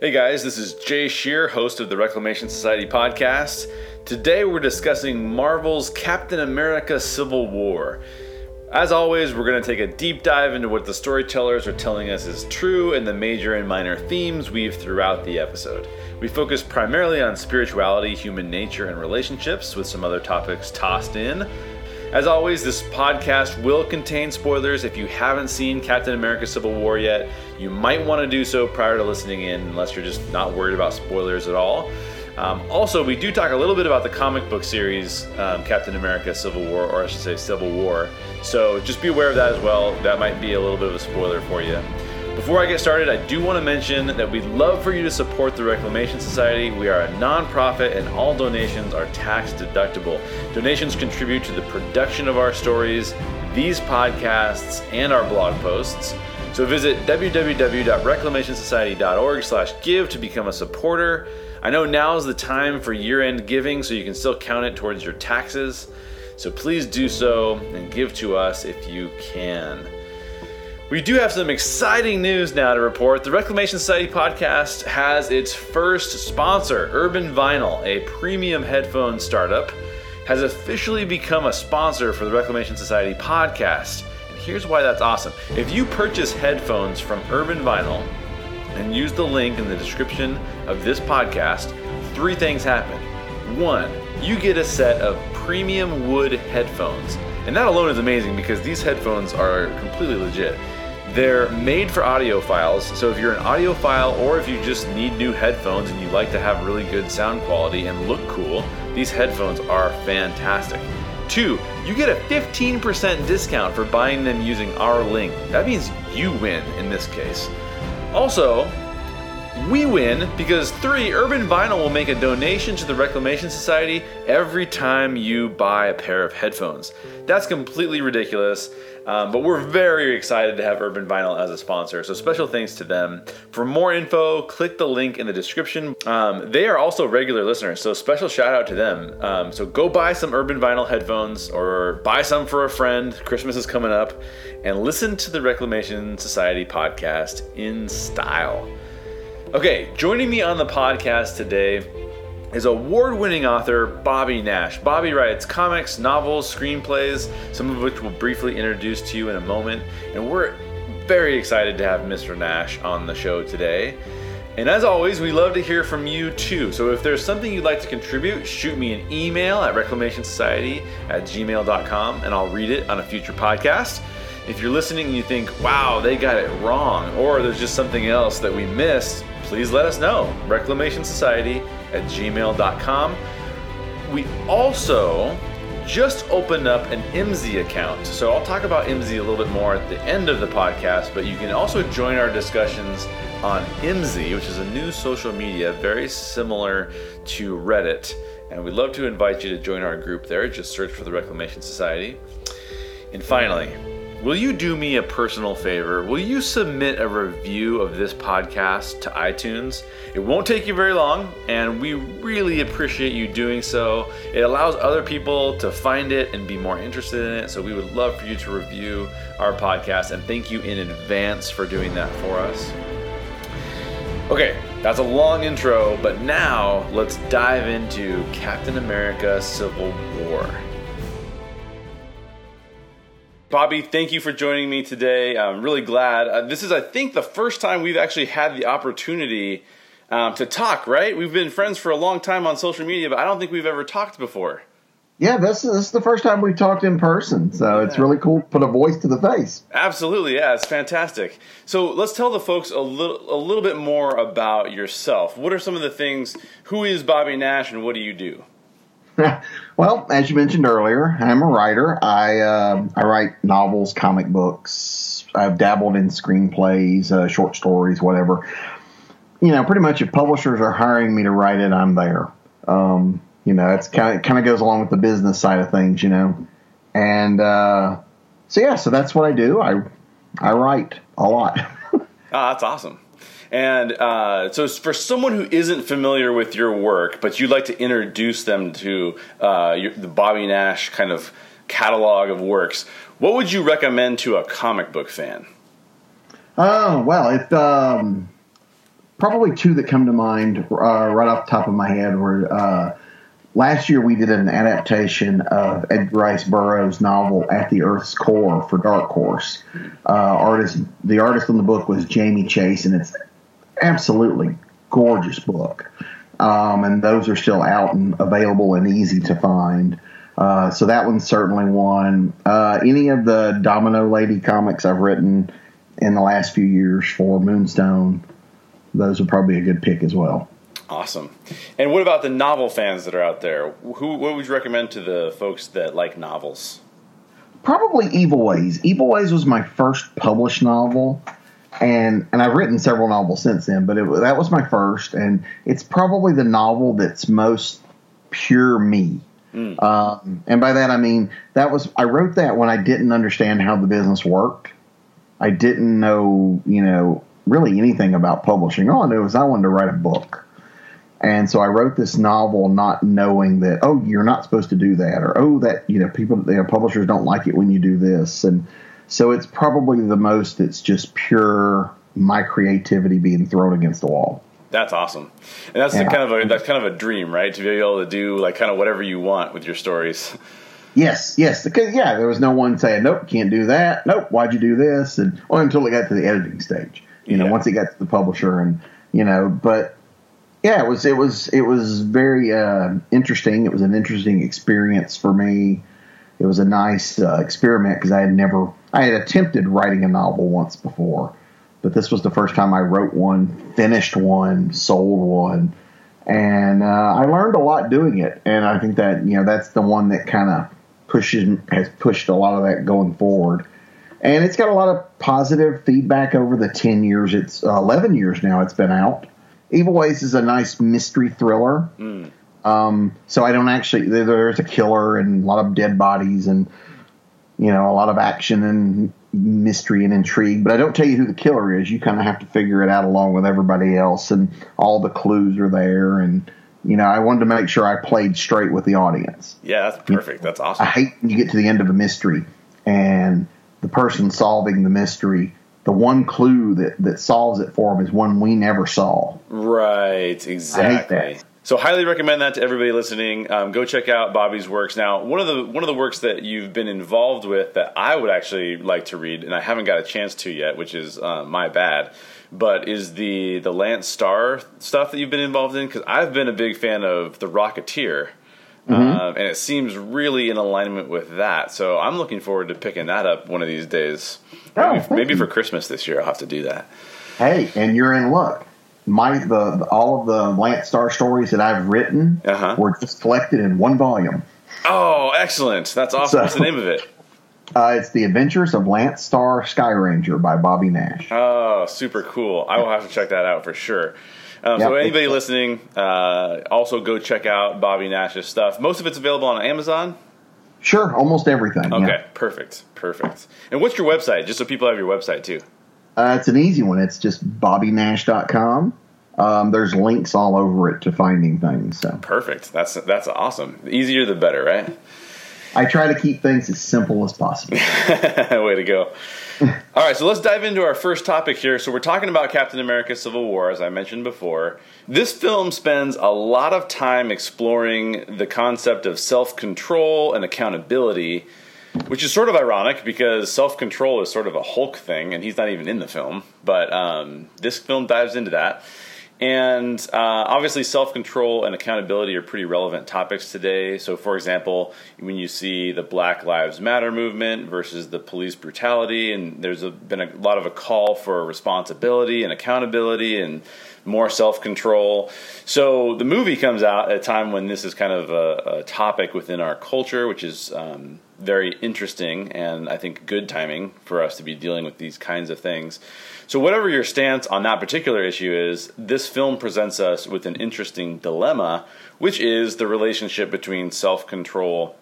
Hey guys, this is Jay Shear, host of the Reclamation Society podcast. Today we're discussing Marvel's Captain America: Civil War. As always, we're going to take a deep dive into what the storytellers are telling us is true and the major and minor themes weaved throughout the episode. We focus primarily on spirituality, human nature, and relationships, with some other topics tossed in. As always, this podcast will contain spoilers. If you haven't seen Captain America: Civil War yet, you might want to do so prior to listening in, unless you're just not worried about spoilers at all. Also, we do talk a little bit about the comic book series, Captain America: Civil War, or I should say Civil War. So just be aware of that as well. That might be a little bit of a spoiler for you. Before I get started, I do want to mention that we'd love for you to support the Reclamation Society. We are a nonprofit, and all donations are tax deductible. Donations contribute to the production of our stories, these podcasts, and our blog posts. So visit www.reclamationsociety.org/give to become a supporter. I know now is the time for year-end giving, so you can still count it towards your taxes. So please do so and give to us if you can. We do have some exciting news now to report. The Reclamation Society podcast has its first sponsor. Urban Vinyl, a premium headphone startup, has officially become a sponsor for the Reclamation Society podcast. And here's why that's awesome. If you purchase headphones from Urban Vinyl and use the link in the description of this podcast, three things happen. One, you get a set of premium wood headphones. And that alone is amazing, because these headphones are completely legit. They're made for audiophiles, so if you're an audiophile or if you just need new headphones and you like to have really good sound quality and look cool, these headphones are fantastic. Two, you get a 15% discount for buying them using our link. That means you win in this case. Also, we win because three, Urban Vinyl will make a donation to the Reclamation Society every time you buy a pair of headphones. That's completely ridiculous, but we're very excited to have Urban Vinyl as a sponsor, so special thanks to them. For more info, click the link in the description. They are also regular listeners, so special shout out to them. So go buy some Urban Vinyl headphones, or buy some for a friend. Christmas is coming up, and listen to the Reclamation Society podcast in style. Okay, joining me on the podcast today is award-winning author Bobby Nash. Bobby writes comics, novels, screenplays, some of which we'll briefly introduce to you in a moment. And we're very excited to have Mr. Nash on the show today. And as always, we love to hear from you too. So if there's something you'd like to contribute, shoot me an email at reclamationsociety@gmail.com, and I'll read it on a future podcast. If you're listening and you think, wow, they got it wrong, or there's just something else that we missed, please let us know. reclamationsociety@gmail.com. We also just opened up an IMZY account. So I'll talk about IMZY a little bit more at the end of the podcast, but you can also join our discussions on IMZY, which is a new social media very similar to Reddit. And we'd love to invite you to join our group there. Just search for the Reclamation Society. And finally, will you do me a personal favor? Will you submit a review of this podcast to iTunes? It won't take you very long, and we really appreciate you doing so. It allows other people to find it and be more interested in it, so we would love for you to review our podcast, and thank you in advance for doing that for us. Okay, that's a long intro, but now let's dive into Captain America: Civil War. Bobby, thank you for joining me today. I'm really glad. This is, I think, the first time we've actually had the opportunity to talk, right? We've been friends for a long time on social media, but I don't think we've ever talked before. Yeah, this is the first time we've talked in person, so yeah. It's really cool to put a voice to the face. Absolutely, yeah, it's fantastic. So let's tell the folks a little bit more about yourself. What are some of the things? Who is Bobby Nash, and what do you do? Well, as you mentioned earlier, I'm a writer. I write novels, comic books. I've dabbled in screenplays, short stories, whatever. You know, pretty much if publishers are hiring me to write it, I'm there. You know, it's kind of goes along with the business side of things, you know. And so that's what I do. I write a lot. That's awesome. And so for someone who isn't familiar with your work, but you'd like to introduce them to the Bobby Nash kind of catalog of works, what would you recommend to a comic book fan? Oh, well, Probably two that come to mind right off the top of my head were last year we did an adaptation of Edgar Rice Burroughs' novel At the Earth's Core for Dark Horse. The artist on the book was Jamie Chase, and it's absolutely gorgeous book. And those are still out and available and easy to find. So that one's certainly one. Any of the Domino Lady comics I've written in the last few years for Moonstone, those are probably a good pick as well. Awesome. And what about the novel fans that are out there? What would you recommend to the folks that like novels? Probably Evil Ways. Evil Ways was my first published novel. And I've written several novels since then, but that was my first, and it's probably the novel that's most pure me. And by that I mean I wrote that when I didn't understand how the business worked. I didn't know, really anything about publishing. All I knew was I wanted to write a book, and so I wrote this novel not knowing that you're not supposed to do that, or publishers don't like it when you do this. And so it's probably the most, it's just pure my creativity being thrown against the wall. That's awesome. And that's kind of a dream, right? To be able to do whatever you want with your stories. Yes. Because, there was no one saying, nope, can't do that. Nope, why'd you do this? And until it got to the editing stage, once it got to the publisher and, but it was very interesting. It was an interesting experience for me. It was a nice experiment because I had attempted writing a novel once before, but this was the first time I wrote one, finished one, sold one, and I learned a lot doing it. And I think that that's the one that kind of has pushed a lot of that going forward. And it's got a lot of positive feedback over the 10 years. It's 11 years now. It's been out. Evil Ways is a nice mystery thriller. Mm. So I don't actually, there's a killer and a lot of dead bodies and, a lot of action and mystery and intrigue, but I don't tell you who the killer is. You kind of have to figure it out along with everybody else, and all the clues are there. And, I wanted to make sure I played straight with the audience. Yeah, that's perfect. That's awesome. I hate when you get to the end of a mystery and the person solving the mystery, the one clue that solves it for them is one we never saw. Right. Exactly. I hate that. So highly recommend that to everybody listening. Go check out Bobby's works. Now, one of the works that you've been involved with that I would actually like to read, and I haven't got a chance to yet, which is my bad, but is the Lance Star stuff that you've been involved in, because I've been a big fan of The Rocketeer, and it seems really in alignment with that. So I'm looking forward to picking that up one of these days. Maybe for Christmas this year I'll have to do that. Hey, and you're in luck. All of the Lance Star stories that I've written were just collected in one volume. Oh, excellent. That's awesome. What's the name of it? It's The Adventures of Lance Star Skyranger by Bobby Nash. Oh, super cool. I will have to check that out for sure. So anybody listening, also go check out Bobby Nash's stuff. Most of it's available on Amazon. Sure, almost everything. Okay, yeah. Perfect. And what's your website, just so people have your website too? It's an easy one. It's just bobbynash.com. There's links all over it to finding things. So. Perfect. That's awesome. The easier the better, right? I try to keep things as simple as possible. Way to go. All right, so let's dive into our first topic here. So we're talking about Captain America: Civil War, as I mentioned before. This film spends a lot of time exploring the concept of self-control and accountability, which is sort of ironic because self-control is sort of a Hulk thing, and he's not even in the film. But this film dives into that. And obviously self-control and accountability are pretty relevant topics today. So, for example, when you see the Black Lives Matter movement versus the police brutality, and there's been a lot of a call for responsibility and accountability and more self-control. So the movie comes out at a time when this is kind of a topic within our culture, which is very interesting, and I think good timing for us to be dealing with these kinds of things. So whatever your stance on that particular issue is, this film presents us with an interesting dilemma, which is the relationship between self-control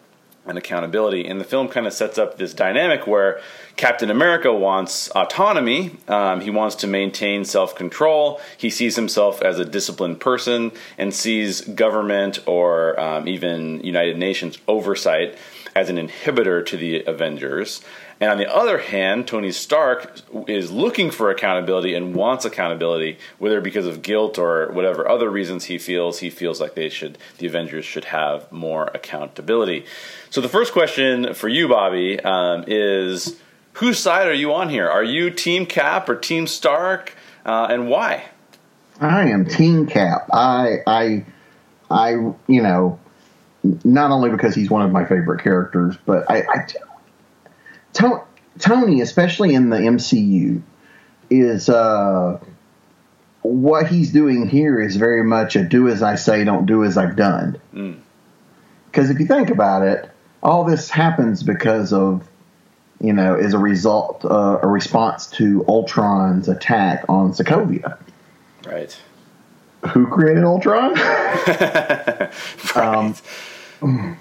and accountability. And the film kind of sets up this dynamic where Captain America wants autonomy. He wants to maintain self-control. He sees himself as a disciplined person and sees government or even United Nations oversight as an inhibitor to the Avengers. And on the other hand, Tony Stark is looking for accountability and wants accountability, whether because of guilt or whatever other reasons he feels like the Avengers should have more accountability. So the first question for you, Bobby, is whose side are you on here? Are you Team Cap or Team Stark, and why? I am Team Cap. I you know, not only because he's one of my favorite characters, but Tony, especially in the MCU, is what he's doing here is very much a do as I say, don't do as I've done. Because if you think about it, all this happens because of, you know, is a result, a response to Ultron's attack on Sokovia. Right. Who created Ultron? Right.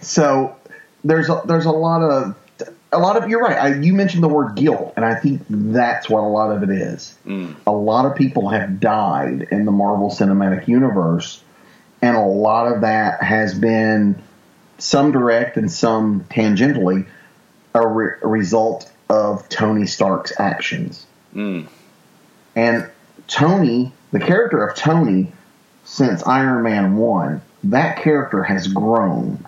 So there's a lot of you're right. You mentioned the word guilt, and I think that's what a lot of it is. A lot of people have died in the Marvel Cinematic Universe, and a lot of that has been, some direct and some tangentially, a result of Tony Stark's actions. And Tony, the character of Tony, since Iron Man 1, that character has grown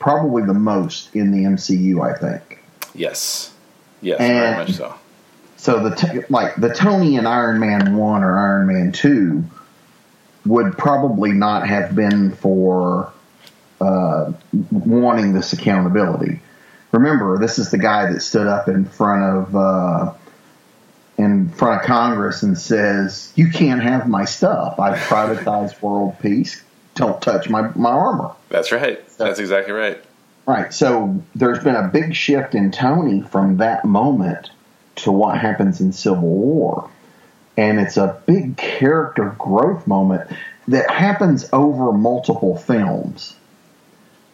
probably the most in the MCU, I think. Yes, and very much so. So the Tony in Iron Man 1 or Iron Man 2 would probably not have been for wanting this accountability. Remember, this is the guy that stood up in front of Congress and says, "You can't have my stuff. I've privatized world peace. Don't touch my armor." That's right. That's exactly right. Right. So there's been a big shift in Tony from that moment to what happens in Civil War. And it's a big character growth moment that happens over multiple films.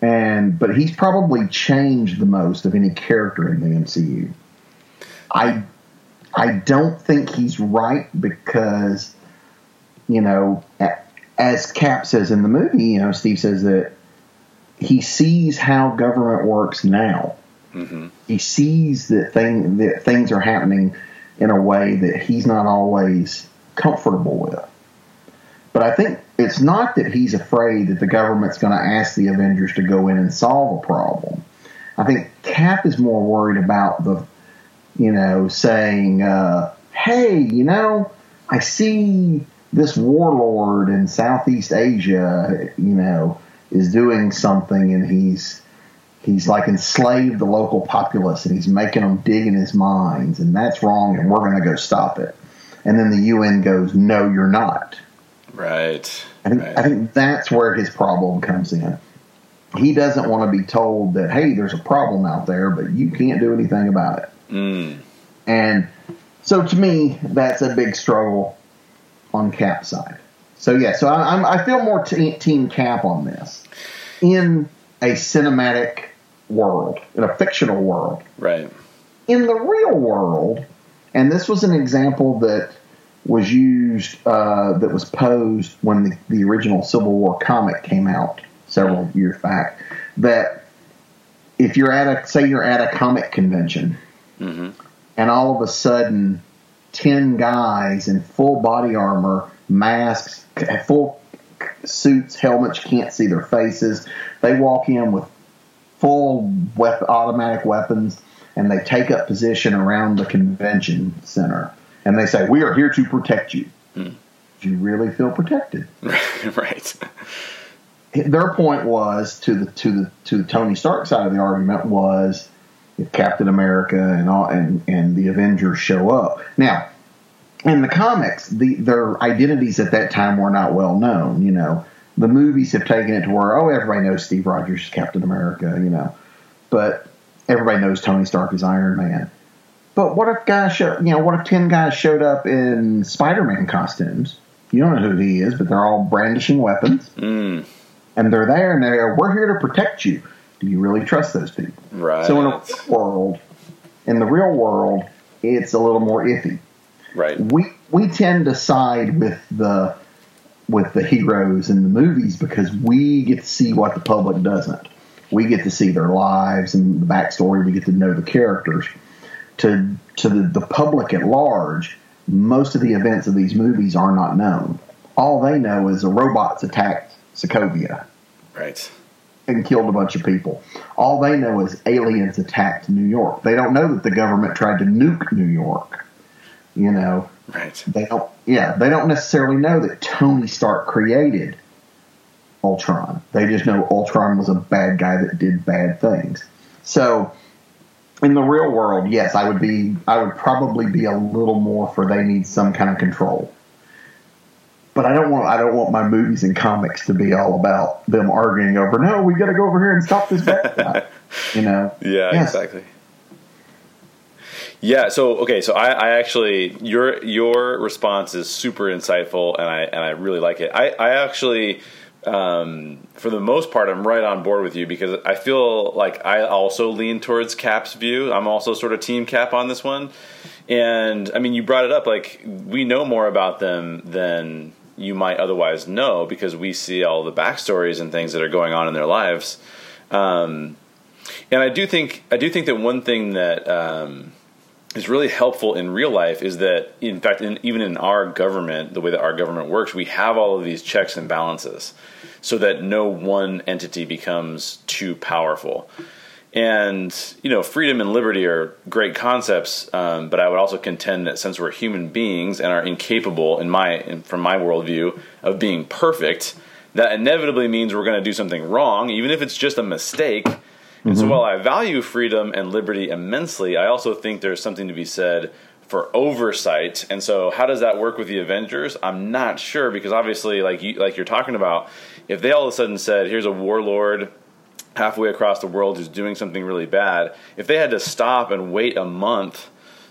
But he's probably changed the most of any character in the MCU. I don't think he's right because, you know, as Cap says in the movie, you know, Steve says that he sees how government works now. Mm-hmm. He sees that things are happening in a way that he's not always comfortable with. But I think it's not that he's afraid that the government's going to ask the Avengers to go in and solve a problem. I think Cap is more worried about the, you know, saying, hey, you know, I see this warlord in Southeast Asia, you know, is doing something, and he's like enslaved the local populace, and he's making them dig in his mines, and that's wrong, and we're going to go stop it. And then the UN goes, no, you're not. Right. I think that's where his problem comes in. He doesn't want to be told that, hey, there's a problem out there, but you can't do anything about it. And so to me, that's a big struggle on Cap's side. So yeah, so I feel more Team Cap on this in a cinematic world, in a fictional world. Right. In the real world, and this was an example that was used, that was posed when the original Civil War comic came out several years back, that if you're at a comic convention. Mm-hmm. And all of a sudden, 10 guys in full body armor, masks, full suits, helmets, you can't see their faces. They walk in with full automatic weapons, and they take up position around the convention center. And they say, "We are here to protect you." Do you really feel protected? Right. Their point was, to the Tony Stark side of the argument was, if Captain America and the Avengers show up. Now, in the comics, their identities at that time were not well known. You know, the movies have taken it to where, oh, everybody knows Steve Rogers is Captain America, you know, but everybody knows Tony Stark is Iron Man. But what if 10 guys showed up in Spider-Man costumes? You don't know who he is, but they're all brandishing weapons, and they're there, and they're, we're here to protect you. Do you really trust those people? Right. So in the real world, it's a little more iffy. Right. We tend to side with the heroes in the movies because we get to see what the public doesn't. We get to see their lives and the backstory. We get to know the characters. to the public at large, most of the events of these movies are not known. All they know is the robots attacked Sokovia. Right. And killed a bunch of people. All they know is aliens attacked New York. They don't know that the government tried to nuke New York. You know. Right. They don't necessarily know that Tony Stark created Ultron. They just know Ultron was a bad guy that did bad things. So in the real world, yes, I would probably be a little more for they need some kind of control. But I don't want my movies and comics to be all about them arguing over, no, we got to go over here and stop this bad guy. You know? Yeah, yes. Exactly. Yeah. So I actually, your response is super insightful, and I really like it. I actually. For the most part, I'm right on board with you because I feel like I also lean towards Cap's view. I'm also sort of team Cap on this one. And, I mean, you brought it up, like, we know more about them than you might otherwise know because we see all the backstories and things that are going on in their lives. And I do think that one thing that is really helpful in real life is that, in fact, even in our government, the way that our government works, we have all of these checks and balances so that no one entity becomes too powerful. And, you know, freedom and liberty are great concepts, but I would also contend that since we're human beings and are incapable, from my worldview, of being perfect, that inevitably means we're going to do something wrong, even if it's just a mistake. And so while I value freedom and liberty immensely, I also think there's something to be said for oversight. And so how does that work with the Avengers? I'm not sure, because obviously, like you're talking about, if they all of a sudden said, here's a warlord halfway across the world who's doing something really bad, if they had to stop and wait a month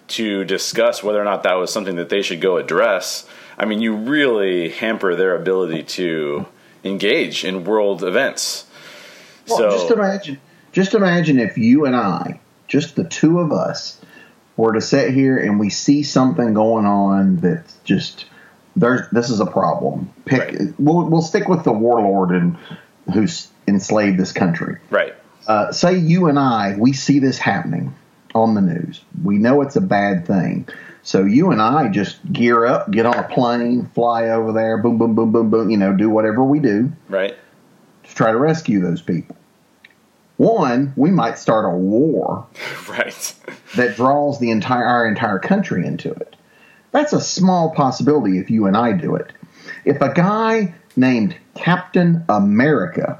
to discuss whether or not that was something that they should go address, I mean, you really hamper their ability to engage in world events. Well, so, just imagine if you and I, just the two of us, were to sit here and we see something going on that's just this is a problem. Right. We'll stick with the warlord and who's enslaved this country. Right. Say you and I, we see this happening on the news. We know it's a bad thing. So you and I just gear up, get on a plane, fly over there, boom, boom, boom, boom, boom, you know, do whatever we do. Right. To try to rescue those people. One, we might start a war, right, that draws our entire country into it. That's a small possibility if you and I do it. If a guy named Captain America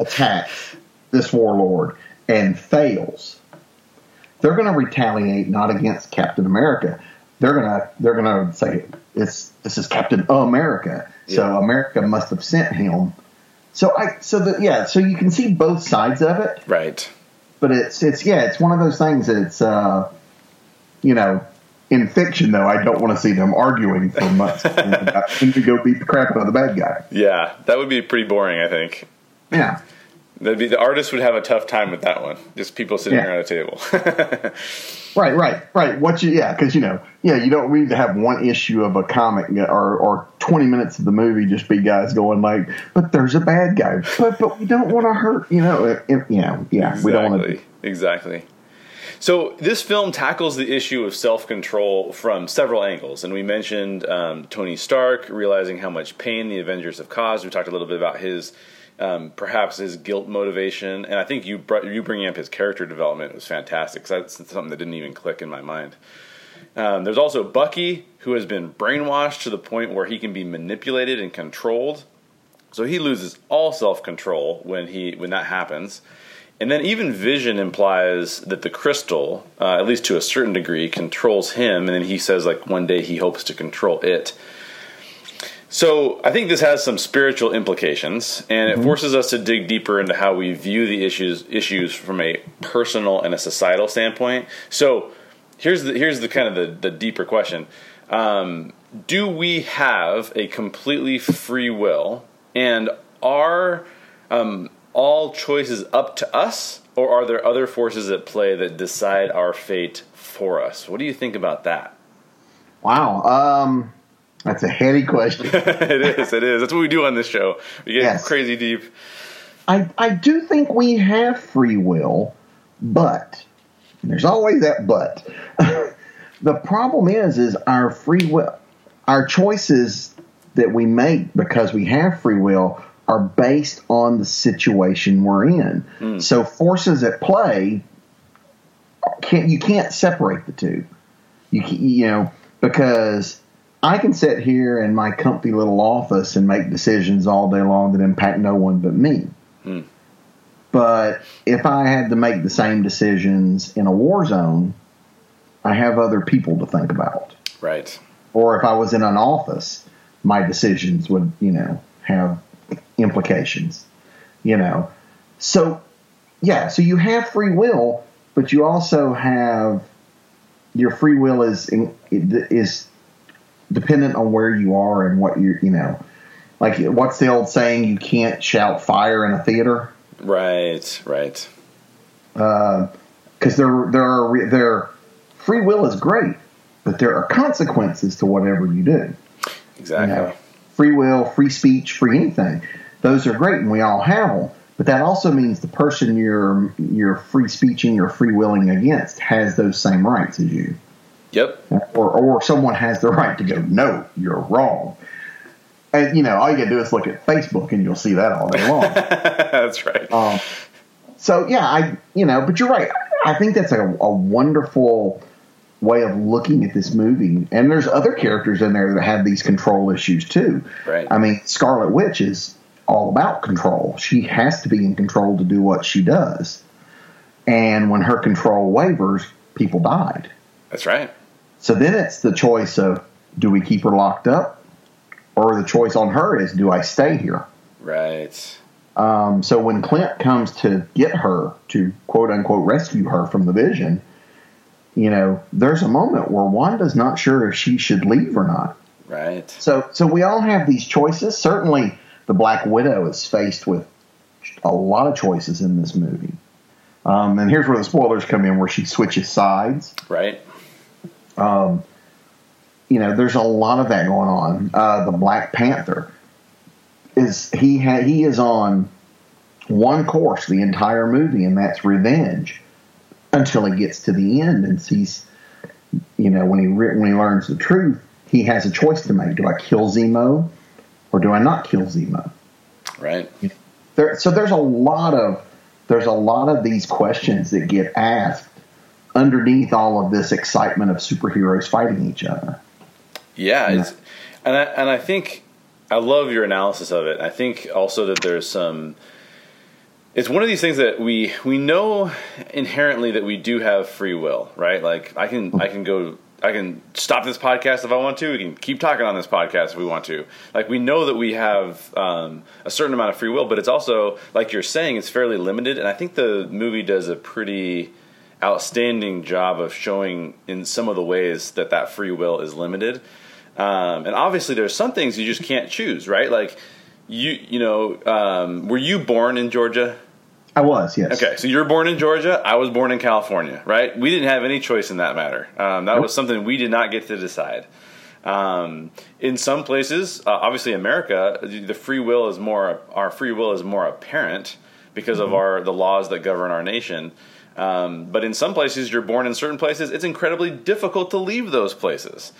attacks this warlord and fails, they're going to retaliate not against Captain America. They're going to say this is Captain America, so yeah. America must have sent him. So you can see both sides of it, right? But it's one of those things that it's you know, in fiction though, I don't want to see them arguing for months. I think to go beat the crap out of the bad guy. Yeah, that would be pretty boring, I think. Yeah, the artist would have a tough time with that one. Just people sitting around a table. Right. Because you don't need to have one issue of a comic or 20 minutes of the movie just be guys going like, but there's a bad guy, but we don't want to hurt, we don't want to. Exactly. So this film tackles the issue of self-control from several angles, and we mentioned Tony Stark realizing how much pain the Avengers have caused. We talked a little bit about his. Perhaps his guilt motivation, and I think you bringing up his character development was fantastic. That's something that didn't even click in my mind. There's also Bucky, who has been brainwashed to the point where he can be manipulated and controlled. So he loses all self-control when that happens. And then even Vision implies that the crystal, at least to a certain degree, controls him, and then he says like one day he hopes to control it. So I think this has some spiritual implications, and it forces us to dig deeper into how we view the issues from a personal and a societal standpoint. So here's the kind of the deeper question. Do we have a completely free will, and are all choices up to us, or are there other forces at play that decide our fate for us? What do you think about that? Wow. That's a heady question. It is. That's what we do on this show. We get crazy deep. I do think we have free will, but There's always that but. The problem is our free will, our choices that we make because we have free will are based on the situation we're in. Mm. So forces at play, you can't separate the two. You know, because I can sit here in my comfy little office and make decisions all day long that impact no one but me. Mm. But if I had to make the same decisions in a war zone, I have other people to think about. Right. Or if I was in an office, my decisions would, you know, have implications, you know. So, yeah, so you have free will, but you also have your free will is dependent on where you are and what you're, you know. Like, what's the old saying? You can't shout fire in a theater. Right, right. Because there are free will is great, but there are consequences to whatever you do. Exactly. You know, free will, free speech, free anything. Those are great, and we all have them. But that also means the person you're free speeching or free willing against has those same rights as you. Yep. Or someone has the right to go, no, you're wrong. And, you know, all you got to do is look at Facebook, and you'll see that all day long. That's right. So, yeah, but you're right. I think that's a wonderful way of looking at this movie. And there's other characters in there that have these control issues too. Right. I mean, Scarlet Witch is all about control. She has to be in control to do what she does. And when her control wavers, people died. That's right. So then it's the choice of, do we keep her locked up? Or the choice on her is, do I stay here? Right. So when Clint comes to get her, to quote-unquote rescue her from the Vision, you know, there's a moment where Wanda's not sure if she should leave or not. Right. So we all have these choices. Certainly the Black Widow is faced with a lot of choices in this movie. And here's where the spoilers come in, where she switches sides. Right. You know, there's a lot of that going on. The Black Panther is on one course the entire movie, and that's revenge. Until he gets to the end and sees, you know, when he learns the truth, he has a choice to make. Do I kill Zemo or do I not kill Zemo? Right. So there's a lot of these questions that get asked underneath all of this excitement of superheroes fighting each other. Yeah, yeah. And I think I love your analysis of it. I think also that there's some. It's one of these things that we know inherently that we do have free will, right? Like I can stop this podcast if I want to. We can keep talking on this podcast if we want to. Like we know that we have a certain amount of free will, but it's also, like you're saying, it's fairly limited. And I think the movie does a pretty outstanding job of showing in some of the ways that free will is limited. And obviously, there's some things you just can't choose, right? Like. You know, were you born in Georgia? I was, yes. Okay, so you were born in Georgia. I was born in California, right? We didn't have any choice in that matter. That was something we did not get to decide. In some places, obviously America, our free will is more apparent because of the laws that govern our nation. But in some places, you're born in certain places. It's incredibly difficult to leave those places.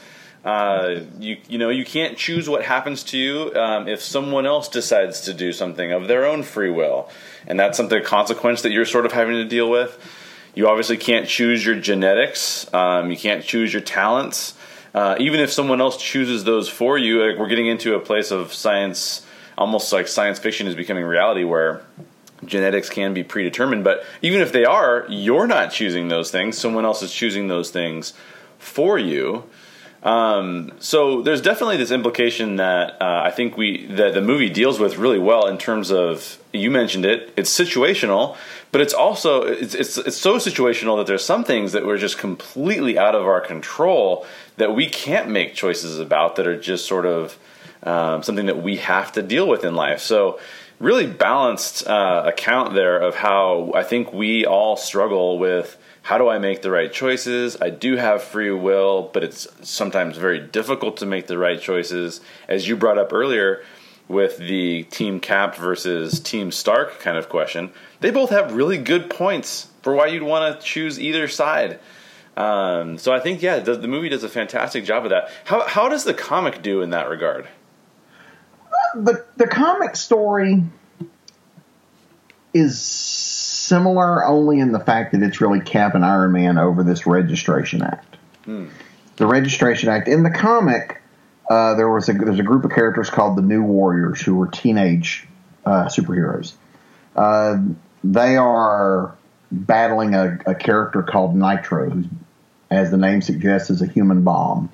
You can't choose what happens to you if someone else decides to do something of their own free will, and that's something, a consequence that you're sort of having to deal with. You obviously can't choose your genetics. You can't choose your talents. Even if someone else chooses those for you, like we're getting into a place of science, almost like science fiction is becoming reality, where genetics can be predetermined. But even if they are, you're not choosing those things. Someone else is choosing those things for you. So there's definitely this implication that I think that the movie deals with really well in terms of, you mentioned it, it's situational, but it's also it's so situational that there's some things that were just completely out of our control that we can't make choices about, that are just sort of something that we have to deal with in life. So really balanced account there of how I think we all struggle with, how do I make the right choices? I do have free will, but it's sometimes very difficult to make the right choices. As you brought up earlier with the Team Cap versus Team Stark kind of question, they both have really good points for why you'd want to choose either side. So I think, yeah, the movie does a fantastic job of that. How does the comic do in that regard? The comic story is similar only in the fact that it's really Cap and Iron Man over this Registration Act. The Registration Act in the comic, there's a group of characters called the New Warriors who were teenage superheroes. They are battling a character called Nitro, who, as the name suggests, is a human bomb.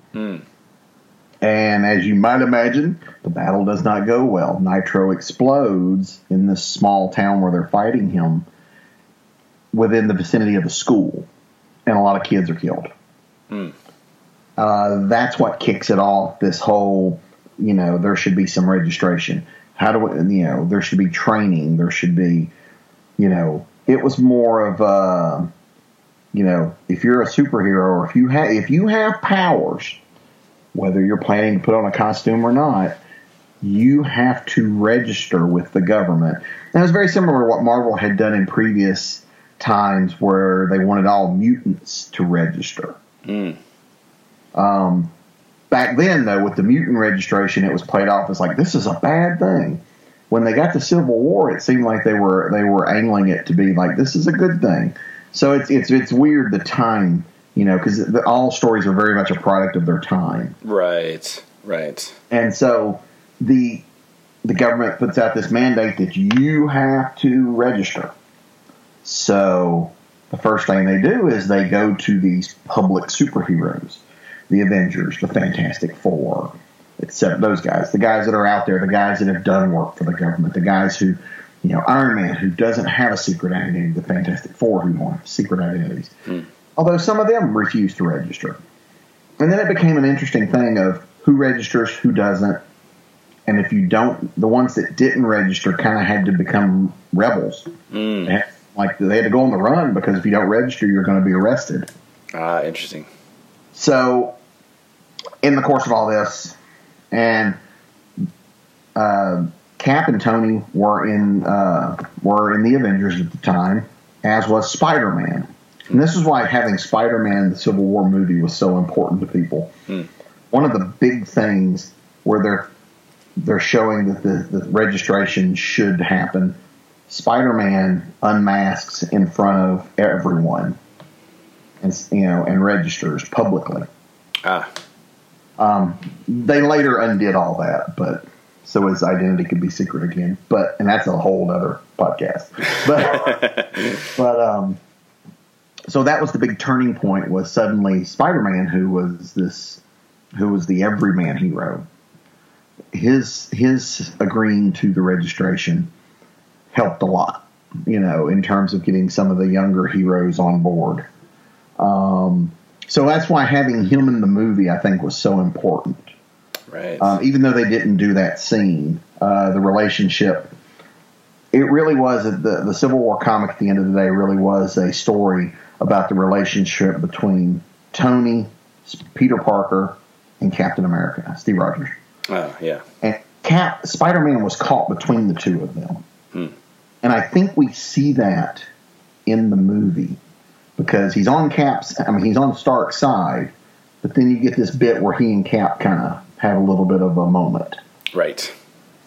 And as you might imagine, the battle does not go well. Nitro explodes in this small town where they're fighting him within the vicinity of a school, and a lot of kids are killed. That's what kicks it off, this whole, there should be some registration. There should be training. There should be, it was more of a, if you're a superhero or if you have powers, whether you're planning to put on a costume or not, you have to register with the government. And it was very similar to what Marvel had done in previous times where they wanted all mutants to register. Back then, though, with the mutant registration, it was played off as like, this is a bad thing. When they got to Civil War, it seemed like they were angling it to be like, this is a good thing. So it's weird, the time. Because all stories are very much a product of their time. Right. And so the government puts out this mandate that you have to register. So the first thing they do is they go to these public superheroes, the Avengers, the Fantastic Four, except those guys, the guys that are out there, the guys that have done work for the government, the guys who, Iron Man, who doesn't have a secret identity, the Fantastic Four who don't have secret identities. Although some of them refused to register. And then it became an interesting thing of who registers, who doesn't. And if you don't, the ones that didn't register kind of had to become rebels. They had to go on the run because if you don't register, you're going to be arrested. Interesting. So in the course of all this, and Cap and Tony were in the Avengers at the time, as was Spider-Man. And this is why having Spider-Man, the Civil War movie, was so important to people. One of the big things where they're showing that the registration should happen, Spider-Man unmasks in front of everyone and registers publicly. They later undid all that, but so his identity could be secret again. And that's a whole other podcast. So that was the big turning point, was suddenly Spider-Man, who was the everyman hero, his agreeing to the registration helped a lot, in terms of getting some of the younger heroes on board. So that's why having him in the movie, I think, was so important. Right. Even though they didn't do that scene, the relationship. It really was, the Civil War comic at the end of the day really was a story about the relationship between Tony, Peter Parker, and Captain America, Steve Rogers. Yeah. And Spider-Man was caught between the two of them. And I think we see that in the movie because he's on Stark's side, but then you get this bit where he and Cap kind of have a little bit of a moment. Right.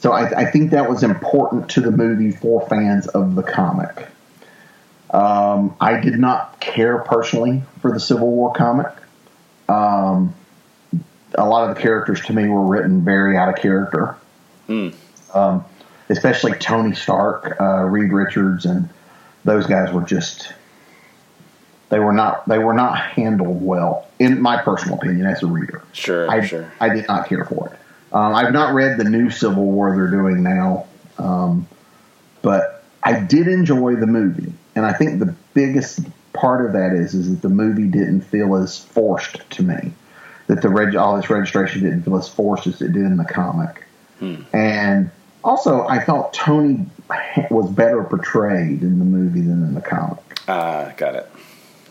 So I think that was important to the movie for fans of the comic. I did not care personally for the Civil War comic. A lot of the characters to me were written very out of character. Especially Tony Stark, Reed Richards, and those guys were just they were not handled well, in my personal opinion, as a reader. Sure. I did not care for it. I've not read the new Civil War they're doing now, but I did enjoy the movie. And I think the biggest part of that is that the movie didn't feel as forced to me, that all this registration didn't feel as forced as it did in the comic. And also, I thought Tony was better portrayed in the movie than in the comic. Got it.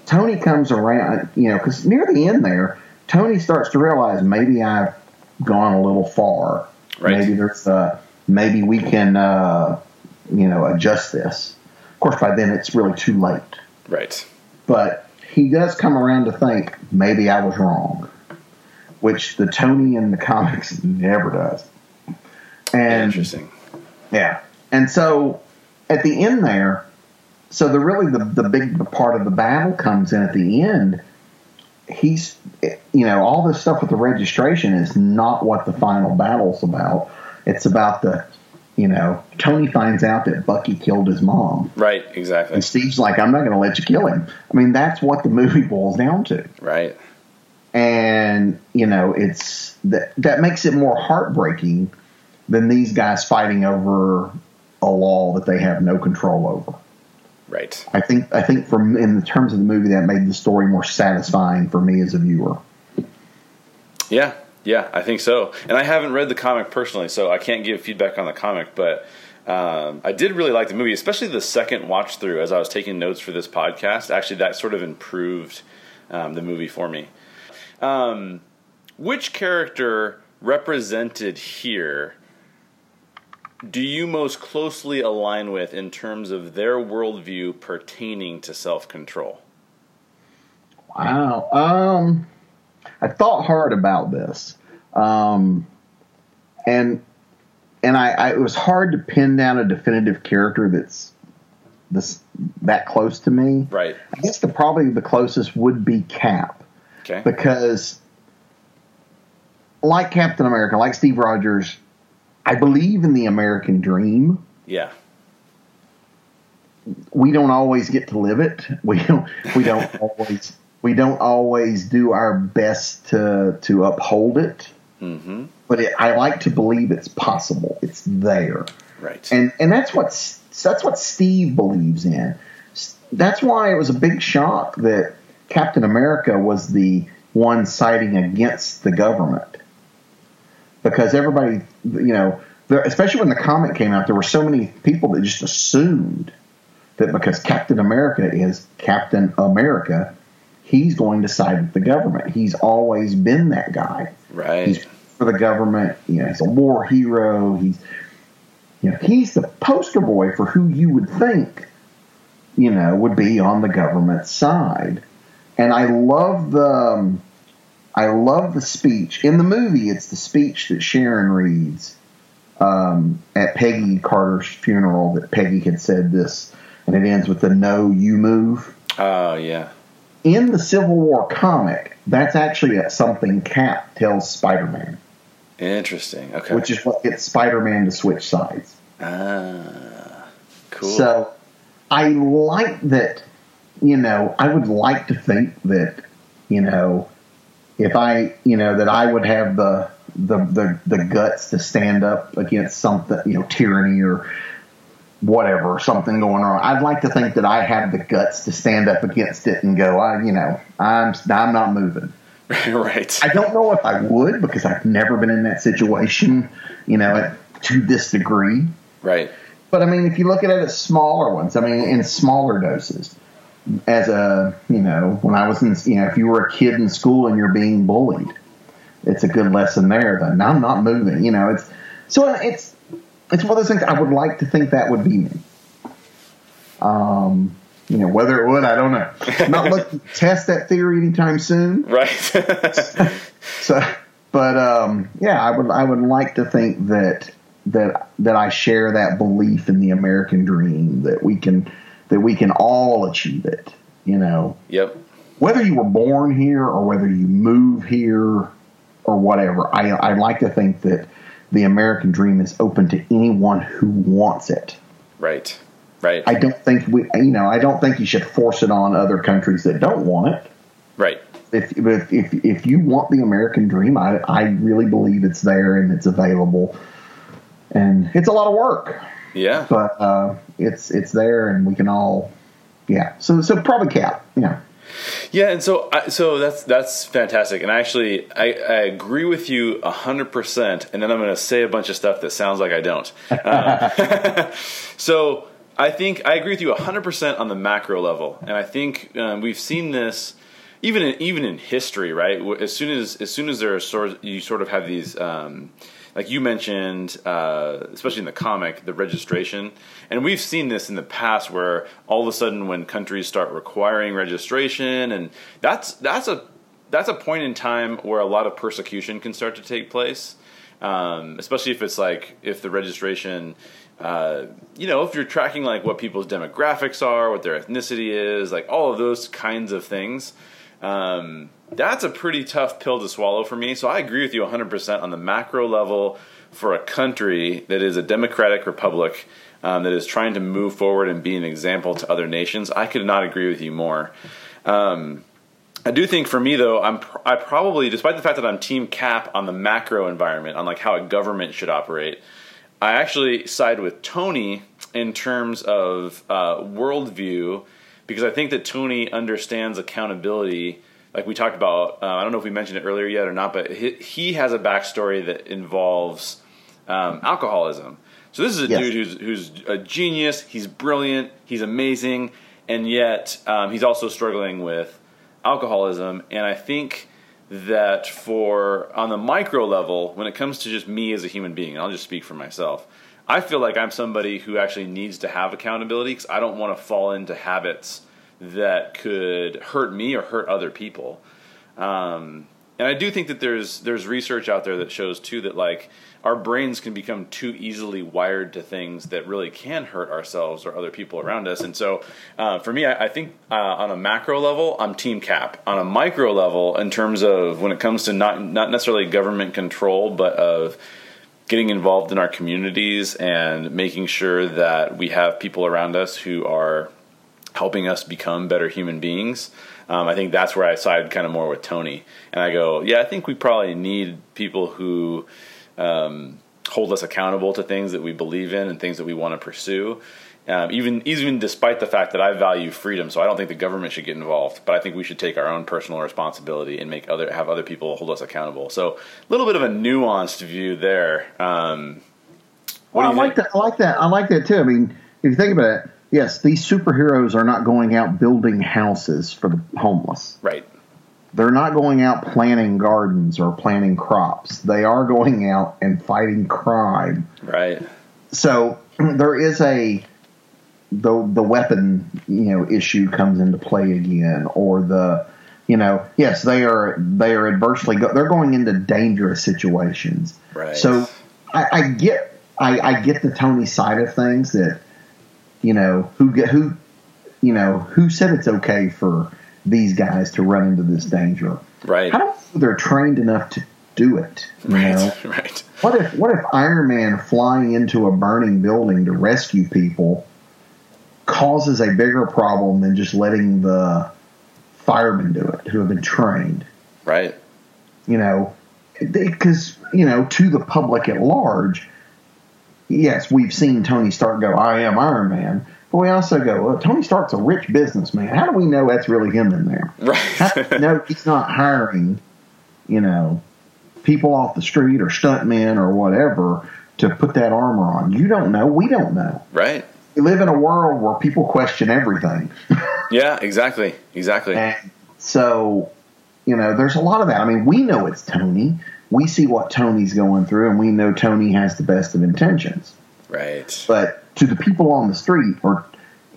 Tony comes around, because near the end there, Tony starts to realize maybe I've gone a little far. Right. Maybe there's maybe we can adjust this. Of course, by then it's really too late. Right. But he does come around to think, maybe I was wrong, which the Tony in the comics never does. And, interesting. Yeah. And so at the end there, so the really the big part of the battle comes in at the end. He's, you know, all this stuff with the registration is not what the final battle's about. It's about the, you know, Tony finds out that Bucky killed his mom. Right, exactly. And Steve's like, I'm not going to let you kill him. I mean, that's what the movie boils down to. Right. And, you know, it's that makes it more heartbreaking than these guys fighting over a law that they have no control over. Right. I think from in terms of the movie, that made the story more satisfying for me as a viewer. Yeah. Yeah, I think so. And I haven't read the comic personally, so I can't give feedback on the comic, but I did really like the movie, especially the second watch through as I was taking notes for this podcast. Actually, that sort of improved the movie for me. Which character represented here do you most closely align with in terms of their worldview pertaining to self-control? Wow. I thought hard about this. And it was hard to pin down a definitive character that's that close to me. Right. I guess probably the closest would be Cap. Okay. Because like Captain America, like Steve Rogers, I believe in the American dream. Yeah. We don't always get to live it. We don't always do our best to uphold it. Mm-hmm. But I like to believe it's possible. It's there. Right. And that's what Steve believes in. That's why it was a big shock that Captain America was the one siding against the government. Because everybody, you know, especially when the comic came out, there were so many people that just assumed that because Captain America is Captain America, he's going to side with the government. He's always been that guy. Right. He's for the government. You know, he's a war hero. He's, you know, he's the poster boy for who you would think, you know, would be on the government side. And I love the speech. In the movie, it's the speech that Sharon reads at Peggy Carter's funeral that Peggy had said this, and it ends with the "No, you move." Oh, yeah. In the Civil War comic, that's actually something Cap tells Spider-Man. Interesting. Okay. Which is what gets Spider-Man to switch sides. Ah, cool. So I like that, you know, I would like to think that, you know, if I, you know, that I would have the guts to stand up against something, you know, tyranny or whatever, something going on. I'd like to think that I have the guts to stand up against it and go, I'm not moving. Right. I don't know if I would because I've never been in that situation, you know, to this degree. Right. But I mean, if you look at it as smaller ones, I mean, in smaller doses. As a, you know, when I was in, you know, if you were a kid in school and you're being bullied, it's a good lesson there. Then I'm not moving, you know. It's one of those things I would like to think that would be me. You know, whether it would, I don't know. I'm not looking to test that theory anytime soon, right? So, but yeah, I would like to think that I share that belief in the American dream that we can all achieve it, you know. Yep. Whether you were born here or whether you move here or whatever, I like to think that the American dream is open to anyone who wants it. Right, right. I don't think you should force it on other countries that don't want it. Right. If you want the American dream, I really believe it's there and it's available, and it's a lot of work. Yeah, but it's there, and we can all, yeah. So probably Cap, yeah. Yeah, and so that's fantastic, and actually I agree with you 100%. And then I'm going to say a bunch of stuff that sounds like I don't. So I think I agree with you 100% on the macro level, and I think we've seen this even in history, right? As soon as there are you sort of have these. Like you mentioned, especially in the comic, the registration. And we've seen this in the past where all of a sudden when countries start requiring registration, and that's a point in time where a lot of persecution can start to take place, especially if it's like if the registration, if you're tracking like what people's demographics are, what their ethnicity is, like all of those kinds of things. That's a pretty tough pill to swallow for me. So I agree with you 100% on the macro level for a country that is a democratic republic that is trying to move forward and be an example to other nations. I could not agree with you more. I do think for me, though, I probably, despite the fact that I'm Team Cap on the macro environment, on like how a government should operate, I actually side with Tony in terms of worldview, because I think that Tony understands accountability. Like we talked about, I don't know if we mentioned it earlier yet or not, but he has a backstory that involves alcoholism. So this is a dude who's a genius. He's brilliant. He's amazing. And yet he's also struggling with alcoholism. And I think that on the micro level, when it comes to just me as a human being, and I'll just speak for myself, I feel like I'm somebody who actually needs to have accountability because I don't want to fall into habits that could hurt me or hurt other people. And I do think that there's research out there that shows, too, that like our brains can become too easily wired to things that really can hurt ourselves or other people around us. And so for me, I think on a macro level, I'm Team Cap. On a micro level, in terms of when it comes to not necessarily government control, but of getting involved in our communities and making sure that we have people around us who are helping us become better human beings. I think that's where I side kind of more with Tony. And I go, I think we probably need people who hold us accountable to things that we believe in and things that we want to pursue, even despite the fact that I value freedom. So I don't think the government should get involved, but I think we should take our own personal responsibility and have other people hold us accountable. So a little bit of a nuanced view there. What do you think? I like that too. I mean, if you think about it, yes, these superheroes are not going out building houses for the homeless. Right. They're not going out planting gardens or planting crops. They are going out and fighting crime. Right. So there is the weapon, issue comes into play again, or yes, they are adversely they're going into dangerous situations. Right. So I get the Tony side of things that, who said it's okay for these guys to run into this danger? Right. I don't know they're trained enough to do it. Right. What if Iron Man flying into a burning building to rescue people causes a bigger problem than just letting the firemen do it who have been trained? Right. Because, to the public at large, yes, we've seen Tony Stark go, "I am Iron Man," but we also go, "Well, Tony Stark's a rich businessman. How do we know that's really him in there?" Right? No, he's not hiring, people off the street or stuntmen or whatever to put that armor on. You don't know. We don't know. Right? We live in a world where people question everything. Yeah, exactly. And so, there's a lot of that. I mean, we know it's Tony. We see what Tony's going through, and we know Tony has the best of intentions. Right. But to the people on the street or,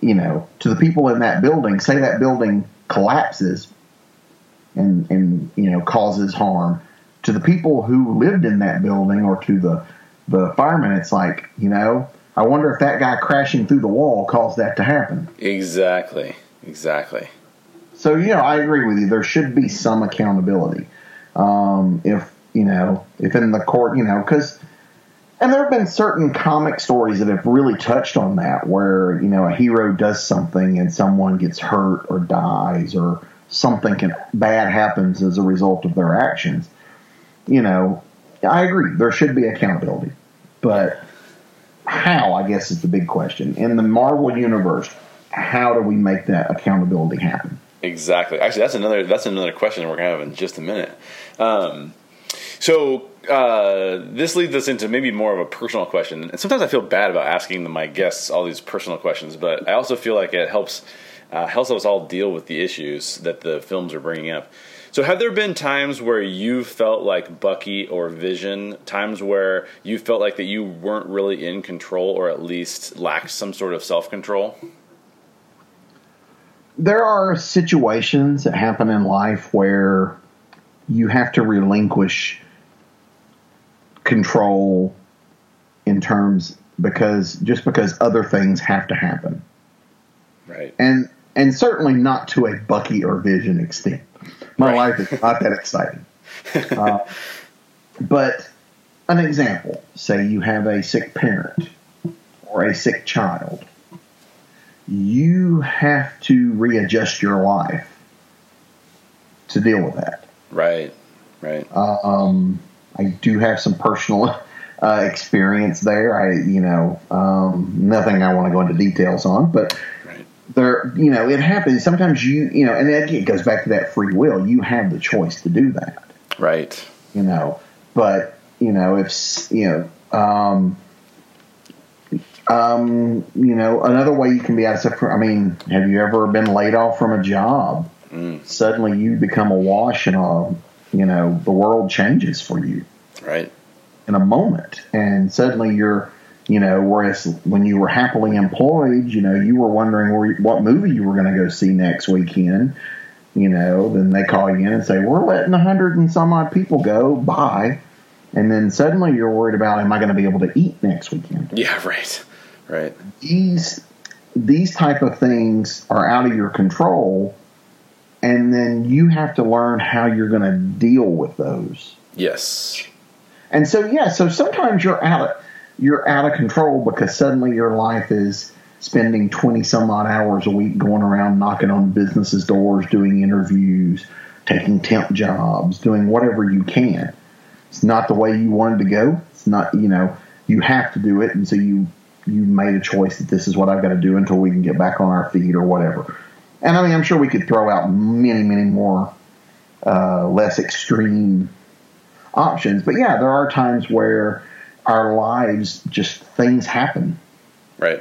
to the people in that building, say that building collapses and causes harm, to the people who lived in that building or to the firemen, it's like, I wonder if that guy crashing through the wall caused that to happen. Exactly. So, I agree with you. There should be some accountability. If in the court, because, and there have been certain comic stories that have really touched on that where, a hero does something and someone gets hurt or dies or something bad happens as a result of their actions. I agree. There should be accountability. But how, I guess, is the big question. In the Marvel Universe, how do we make that accountability happen? Exactly. Actually, that's another question we're going to have in just a minute. So this leads us into maybe more of a personal question. And sometimes I feel bad about asking my guests all these personal questions, but I also feel like it helps us all deal with the issues that the films are bringing up. So have there been times where you felt like Bucky or Vision, times where you felt like that you weren't really in control or at least lacked some sort of self-control? There are situations that happen in life where you have to relinquish control in terms because other things have to happen. Right. And certainly not to a Bucky or Vision extent. My life is not that exciting. But an example, say you have a sick parent or a sick child. You have to readjust your life to deal with that. Right, right. I do have some personal experience there. Nothing I want to go into details on, but right. There, it happens. Sometimes and it goes back to that free will. You have the choice to do that. Right. Another way you can be out of suffering. Have you ever been laid off from a job? Mm. Suddenly you become awash and, the world changes for you. Right. In a moment. And suddenly you're, whereas when you were happily employed, you were wondering what movie you were going to go see next weekend. Then they call you in and say, we're letting 100 and some odd people go. Bye. And then suddenly you're worried about, am I going to be able to eat next weekend? Yeah, right. Right. These type of things are out of your control, and then you have to learn how you're going to deal with those. Yes. And so, so sometimes you're out of control because suddenly your life is spending 20 some odd hours a week going around knocking on businesses' doors, doing interviews, taking temp jobs, doing whatever you can. It's not the way you wanted to go. It's not, you have to do it. And so you made a choice that this is what I've got to do until we can get back on our feet or whatever. And I'm sure we could throw out many, many more less extreme options. But yeah, there are times where our lives, just things happen. Right.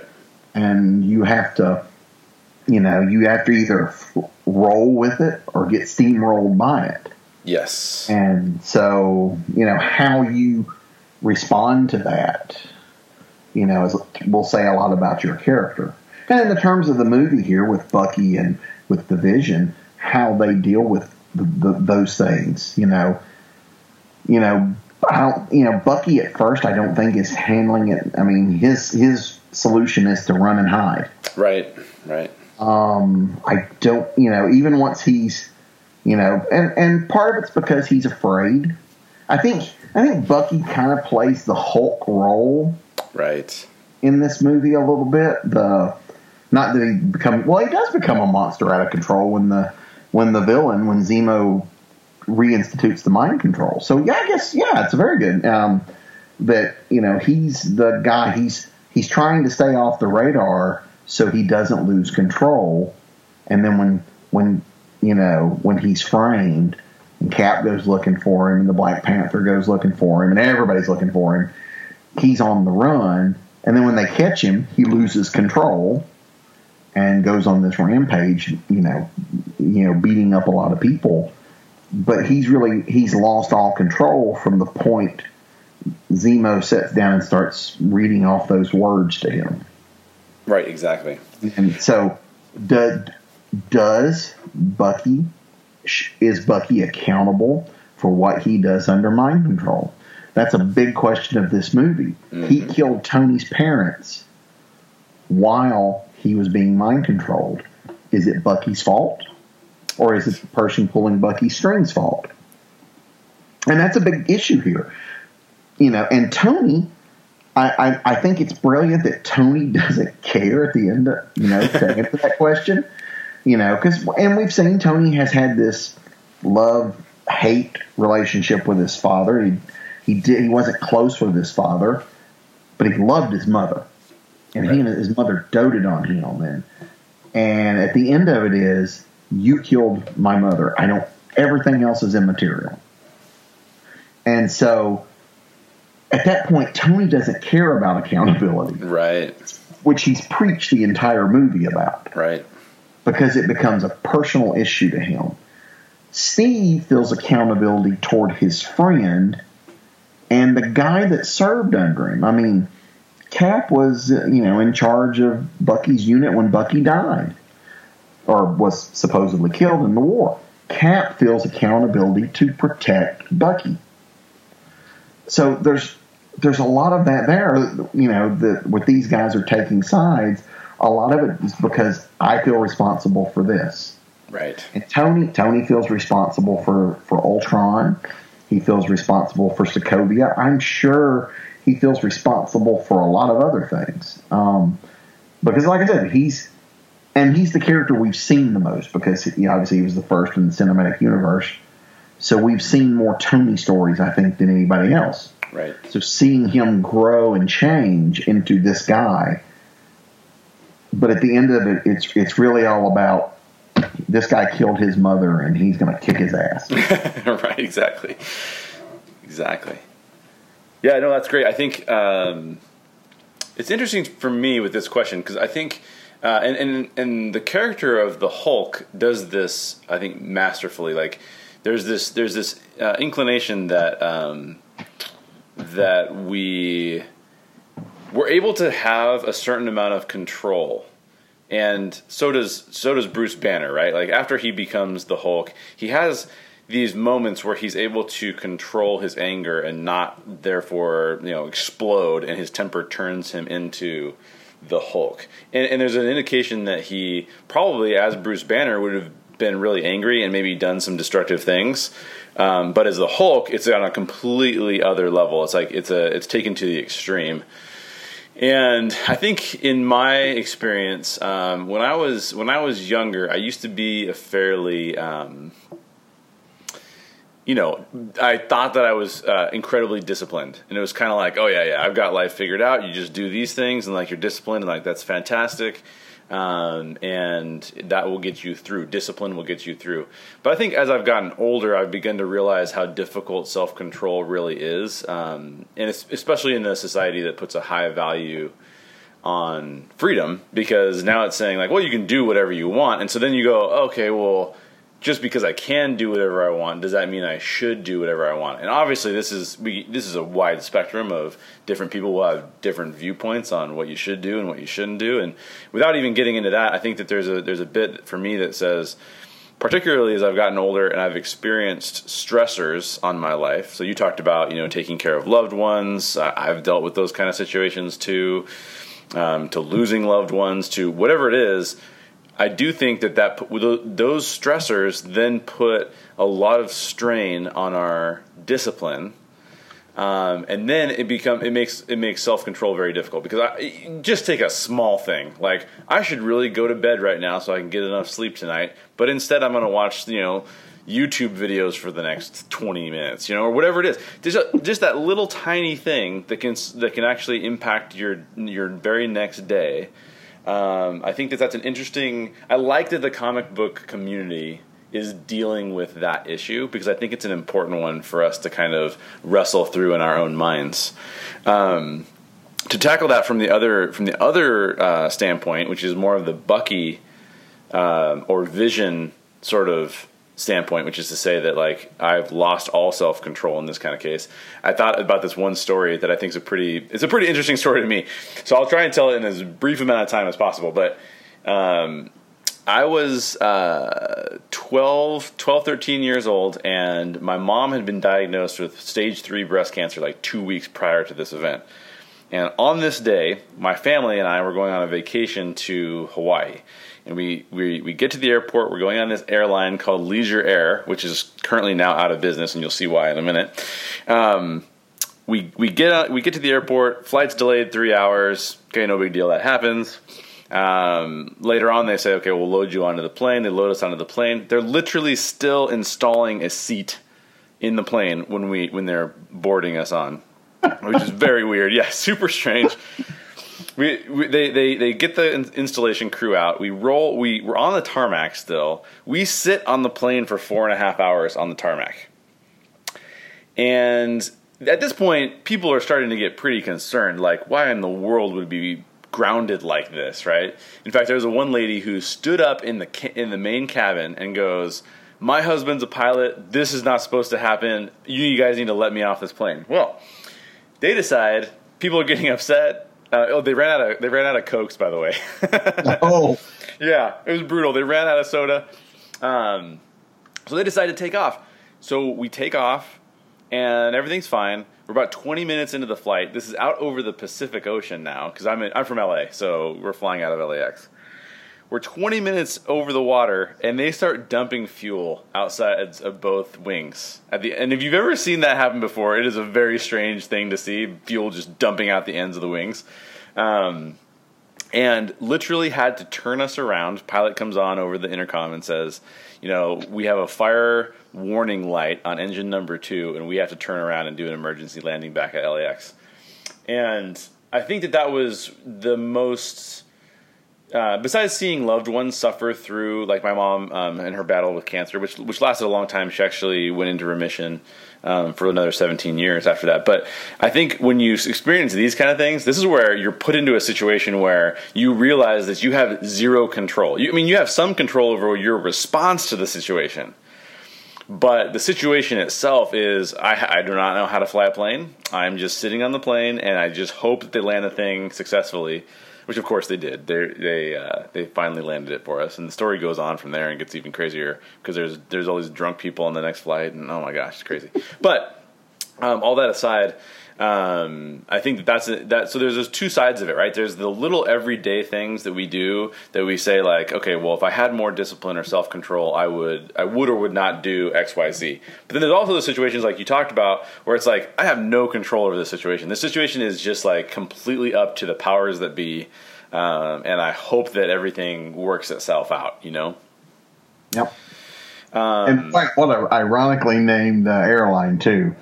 And you have to, either roll with it or get steamrolled by it. Yes. And so, how you respond to that, will say a lot about your character. And in the terms of the movie here with Bucky and with the Vision, how they deal with those things, Bucky at first, I don't think is handling it. His solution is to run and hide. Right, right. I don't, even once he's, and part of it's because he's afraid. I think Bucky kind of plays the Hulk role. Right. In this movie a little bit, he does become a monster out of control when Zemo reinstitutes the mind control. So yeah, I guess it's very good that he's the guy. He's trying to stay off the radar so he doesn't lose control. And then when he's framed, and Cap goes looking for him, and the Black Panther goes looking for him, and everybody's looking for him, he's on the run. And then when they catch him, he loses control and goes on this rampage, beating up a lot of people. But he's lost all control from the point Zemo sits down and starts reading off those words to him. Right, exactly. And so is Bucky accountable for what he does under mind control? That's a big question of this movie. Mm-hmm. He killed Tony's parents while he was being mind controlled. Is it Bucky's fault? Or is it the person pulling Bucky's strings' fault? And that's a big issue here. And Tony, I think it's brilliant that Tony doesn't care at the end of, to answer that question. And we've seen Tony has had this love-hate relationship with his father. He wasn't close with his father, but he loved his mother. And right. He and his mother doted on him. And at the end of it is, you killed my mother. Everything else is immaterial. And so at that point, Tony doesn't care about accountability. Right. Which he's preached the entire movie about. Right. Because it becomes a personal issue to him. Steve feels accountability toward his friend and the guy that served under him. I mean, Cap was, in charge of Bucky's unit when Bucky died or was supposedly killed in the war. Cap feels accountability to protect Bucky. So there's a lot of that there, with these guys are taking sides. A lot of it is because I feel responsible for this. Right. And Tony feels responsible for Ultron. He feels responsible for Sokovia. I'm sure he feels responsible for a lot of other things. Because like I said, he's the character we've seen the most because obviously he was the first in the cinematic universe. So we've seen more Tony stories, I think, than anybody else. Right. So seeing him grow and change into this guy, but at the end of it, it's really all about this guy killed his mother and he's going to kick his ass. Right, exactly. Exactly. Yeah, no, that's great. I think it's interesting for me with this question because I think and the character of the Hulk does this, I think, masterfully. Like there's this inclination that that we were able to have a certain amount of control. And so does Bruce Banner, right? Like after he becomes the Hulk, he has these moments where he's able to control his anger and not therefore, explode, and his temper turns him into the Hulk. And there's an indication that he probably, as Bruce Banner, would have been really angry and maybe done some destructive things. But as the Hulk, it's on a completely other level. It's like it's taken to the extreme. And I think in my experience, when I was younger, I used to be a fairly, I thought that I was incredibly disciplined, and it was kind of like, oh yeah, I've got life figured out. You just do these things, and like you're disciplined, and like that's fantastic, and that will get you through. Discipline will get you through. But I think as I've gotten older, I've begun to realize how difficult self-control really is, and it's especially in a society that puts a high value on freedom, because now it's saying like, well, you can do whatever you want, and so then you go, okay, well, just because I can do whatever I want, does that mean I should do whatever I want? And obviously, this is a wide spectrum of different people will have different viewpoints on what you should do and what you shouldn't do. And without even getting into that, I think that there's a bit for me that says, particularly as I've gotten older and I've experienced stressors on my life. So you talked about taking care of loved ones. I've dealt with those kind of situations too, to losing loved ones, to whatever it is. I do think that those stressors then put a lot of strain on our discipline, and then it makes self-control very difficult. Because just take a small thing like I should really go to bed right now so I can get enough sleep tonight, but instead I'm going to watch YouTube videos for the next 20 minutes, or whatever it is. Just that little tiny thing that can actually impact your very next day. I think that's an interesting. I like that the comic book community is dealing with that issue because I think it's an important one for us to kind of wrestle through in our own minds. To tackle that from the other standpoint, which is more of the Bucky or Vision sort of standpoint, which is to say that like I've lost all self-control in this kind of case. I thought about this one story that I think is a pretty interesting story to me. So I'll try and tell it in as brief amount of time as possible. But I was 13 years old, and my mom had been diagnosed with stage 3 breast cancer like 2 weeks prior to this event. And on this day, my family and I were going on a vacation to Hawaii. And we get to the airport, we're going on this airline called Leisure Air, which is currently now out of business, and you'll see why in a minute. We get to the airport, flight's delayed 3 hours, okay, no big deal, that happens. Later on they say, okay, we'll load you onto the plane, they load us onto the plane. They're literally still installing a seat in the plane when they're boarding us on, which is very weird, yeah, super strange. They get the installation crew out. We're on the tarmac still. We sit on the plane for 4.5 hours on the tarmac. And at this point, people are starting to get pretty concerned. Like, why in the world would we be grounded like this, right? In fact, there was one lady who stood up in the main cabin and goes, my husband's a pilot. This is not supposed to happen. You guys need to let me off this plane. Well, they decide people are getting upset. They ran out of Cokes, by the way. Oh, yeah, it was brutal. They ran out of soda. So they decided to take off. So we take off, and everything's fine. We're about 20 minutes into the flight. This is out over the Pacific Ocean now, because I'm from LA, so we're flying out of LAX. We're 20 minutes over the water, and they start dumping fuel outside of both wings. And if you've ever seen that happen before, it is a very strange thing to see, fuel just dumping out the ends of the wings. And literally had to turn us around. Pilot comes on over the intercom and says, you know, we have a fire warning light on engine number 2, and we have to turn around and do an emergency landing back at LAX. And I think that was the most... besides seeing loved ones suffer through, like my mom and her battle with cancer, which lasted a long time. She actually went into remission for another 17 years after that. But I think when you experience these kind of things, this is where you're put into a situation where you realize that you have zero control. You have some control over your response to the situation. But the situation itself is, I do not know how to fly a plane. I'm just sitting on the plane, and I just hope that they land the thing successfully. Which, of course, they did. They finally landed it for us. And the story goes on from there and gets even crazier because there's all these drunk people on the next flight. And, oh, my gosh, it's crazy. But all that aside, I think that's so there's two sides of it, right? There's the little everyday things that we do that we say, like, okay, well, if I had more discipline or self-control, I would or would not do X, Y, Z. But then there's also the situations like you talked about where it's like, I have no control over this situation. This situation is just like completely up to the powers that be. And I hope that everything works itself out, you know? Yep. In fact, what an ironically named airline too.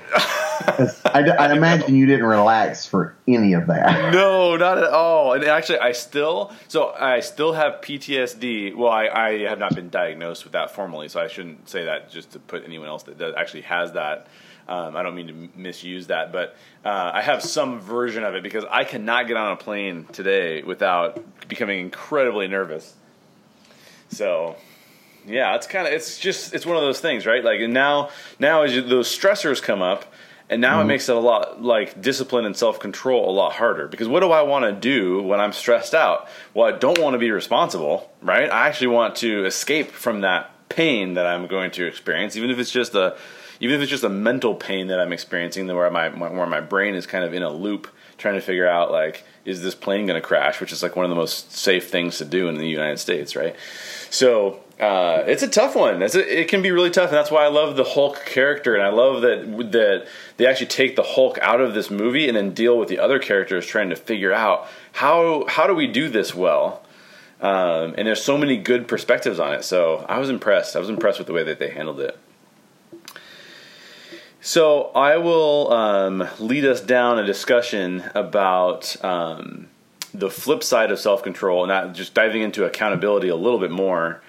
I imagine you didn't relax for any of that. No, not at all. And actually, I still have PTSD. Well, I have not been diagnosed with that formally, so I shouldn't say that just to put anyone else that actually has that. I don't mean to misuse that, but I have some version of it because I cannot get on a plane today without becoming incredibly nervous. So... yeah, it's one of those things, right? Like, and now as those stressors come up, and now it makes it a lot like discipline and self-control a lot harder. Because what do I want to do when I'm stressed out? Well, I don't want to be responsible, right? I actually want to escape from that pain that I'm going to experience, even if it's just a mental pain that I'm experiencing, where my brain is kind of in a loop trying to figure out, like, is this plane going to crash? Which is like one of the most safe things to do in the United States, right? So. It's a tough one. It can be really tough, and that's why I love the Hulk character, and I love that they actually take the Hulk out of this movie and then deal with the other characters trying to figure out how do we do this well. And there's so many good perspectives on it. So I was impressed. With the way that they handled it. So I will lead us down a discussion about the flip side of self-control, and not just diving into accountability a little bit more.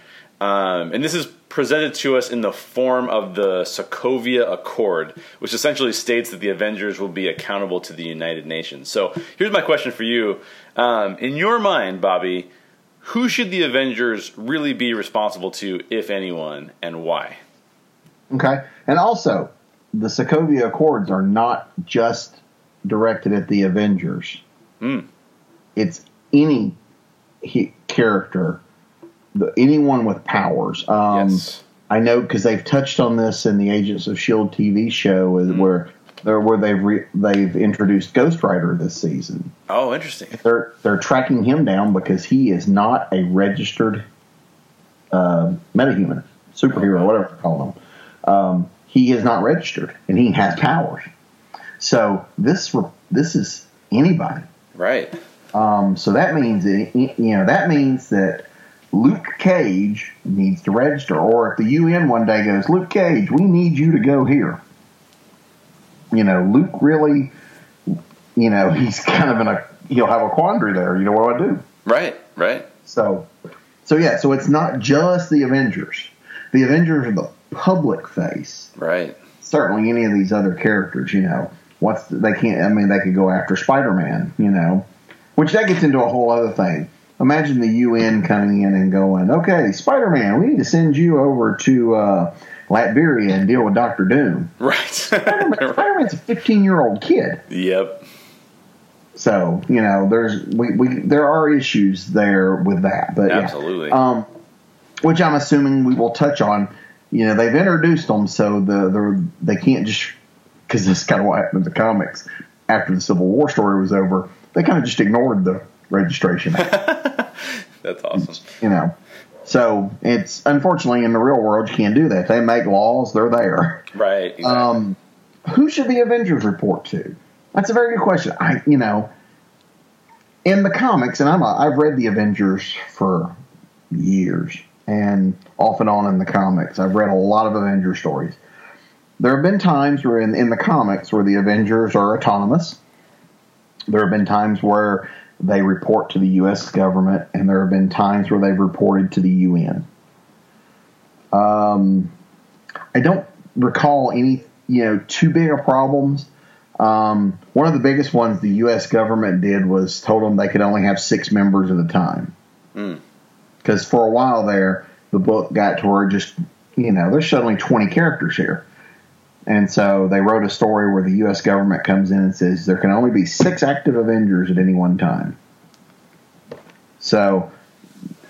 And this is presented to us in the form of the Sokovia Accord, which essentially states that the Avengers will be accountable to the United Nations. So here's my question for you. In your mind, Bobby, who should the Avengers really be responsible to, if anyone, and why? Okay. And also, the Sokovia Accords are not just directed at the Avengers. Mm. It's any character, anyone with powers. Yes. I know because they've touched on this in the Agents of S.H.I.E.L.D. TV show, where they've introduced Ghost Rider this season. Oh, interesting. They're tracking him down because he is not a registered metahuman, superhero, whatever you call him. He is not registered, and he has powers. So this is anybody, right? So that means that Luke Cage needs to register, or if the UN one day goes, Luke Cage, we need you to go here. You know, Luke really, you know, he's kind of he'll have a quandary there. You know, what do I do? Right. So it's not just the Avengers. The Avengers are the public face. Right. Certainly any of these other characters, you know, they could go after Spider-Man, you know, which that gets into a whole other thing. imagine the UN coming in and going, okay, Spider-Man, we need to send you over to Latveria and deal with Dr. Doom. Right. Spider-Man's a 15-year-old kid. Yep. So, you know, there are issues there with that. But absolutely. Yeah. Which I'm assuming we will touch on. You know, they've introduced them, so they can't just – because that's kind of what happened in the comics. After the Civil War story was over, they kind of just ignored the Registration Act. That's awesome. You know. So it's – unfortunately, in the real world, you can't do that. They make laws. They're there. Right. Exactly. Who should the Avengers report to? That's a very good question. In the comics, and I've read the Avengers for years – and off and on in the comics. I've read a lot of Avengers stories. There have been times where in the comics where the Avengers are autonomous. There have been times where they report to the U.S. government, and there have been times where they've reported to the UN. I don't recall any too big of problems. One of the biggest ones the U.S. government did was told them they could only have 6 members at a time. Mm. Because for a while there, the book got to where just, there's suddenly 20 characters here. And so they wrote a story where the U.S. government comes in and says there can only be 6 active Avengers at any one time. So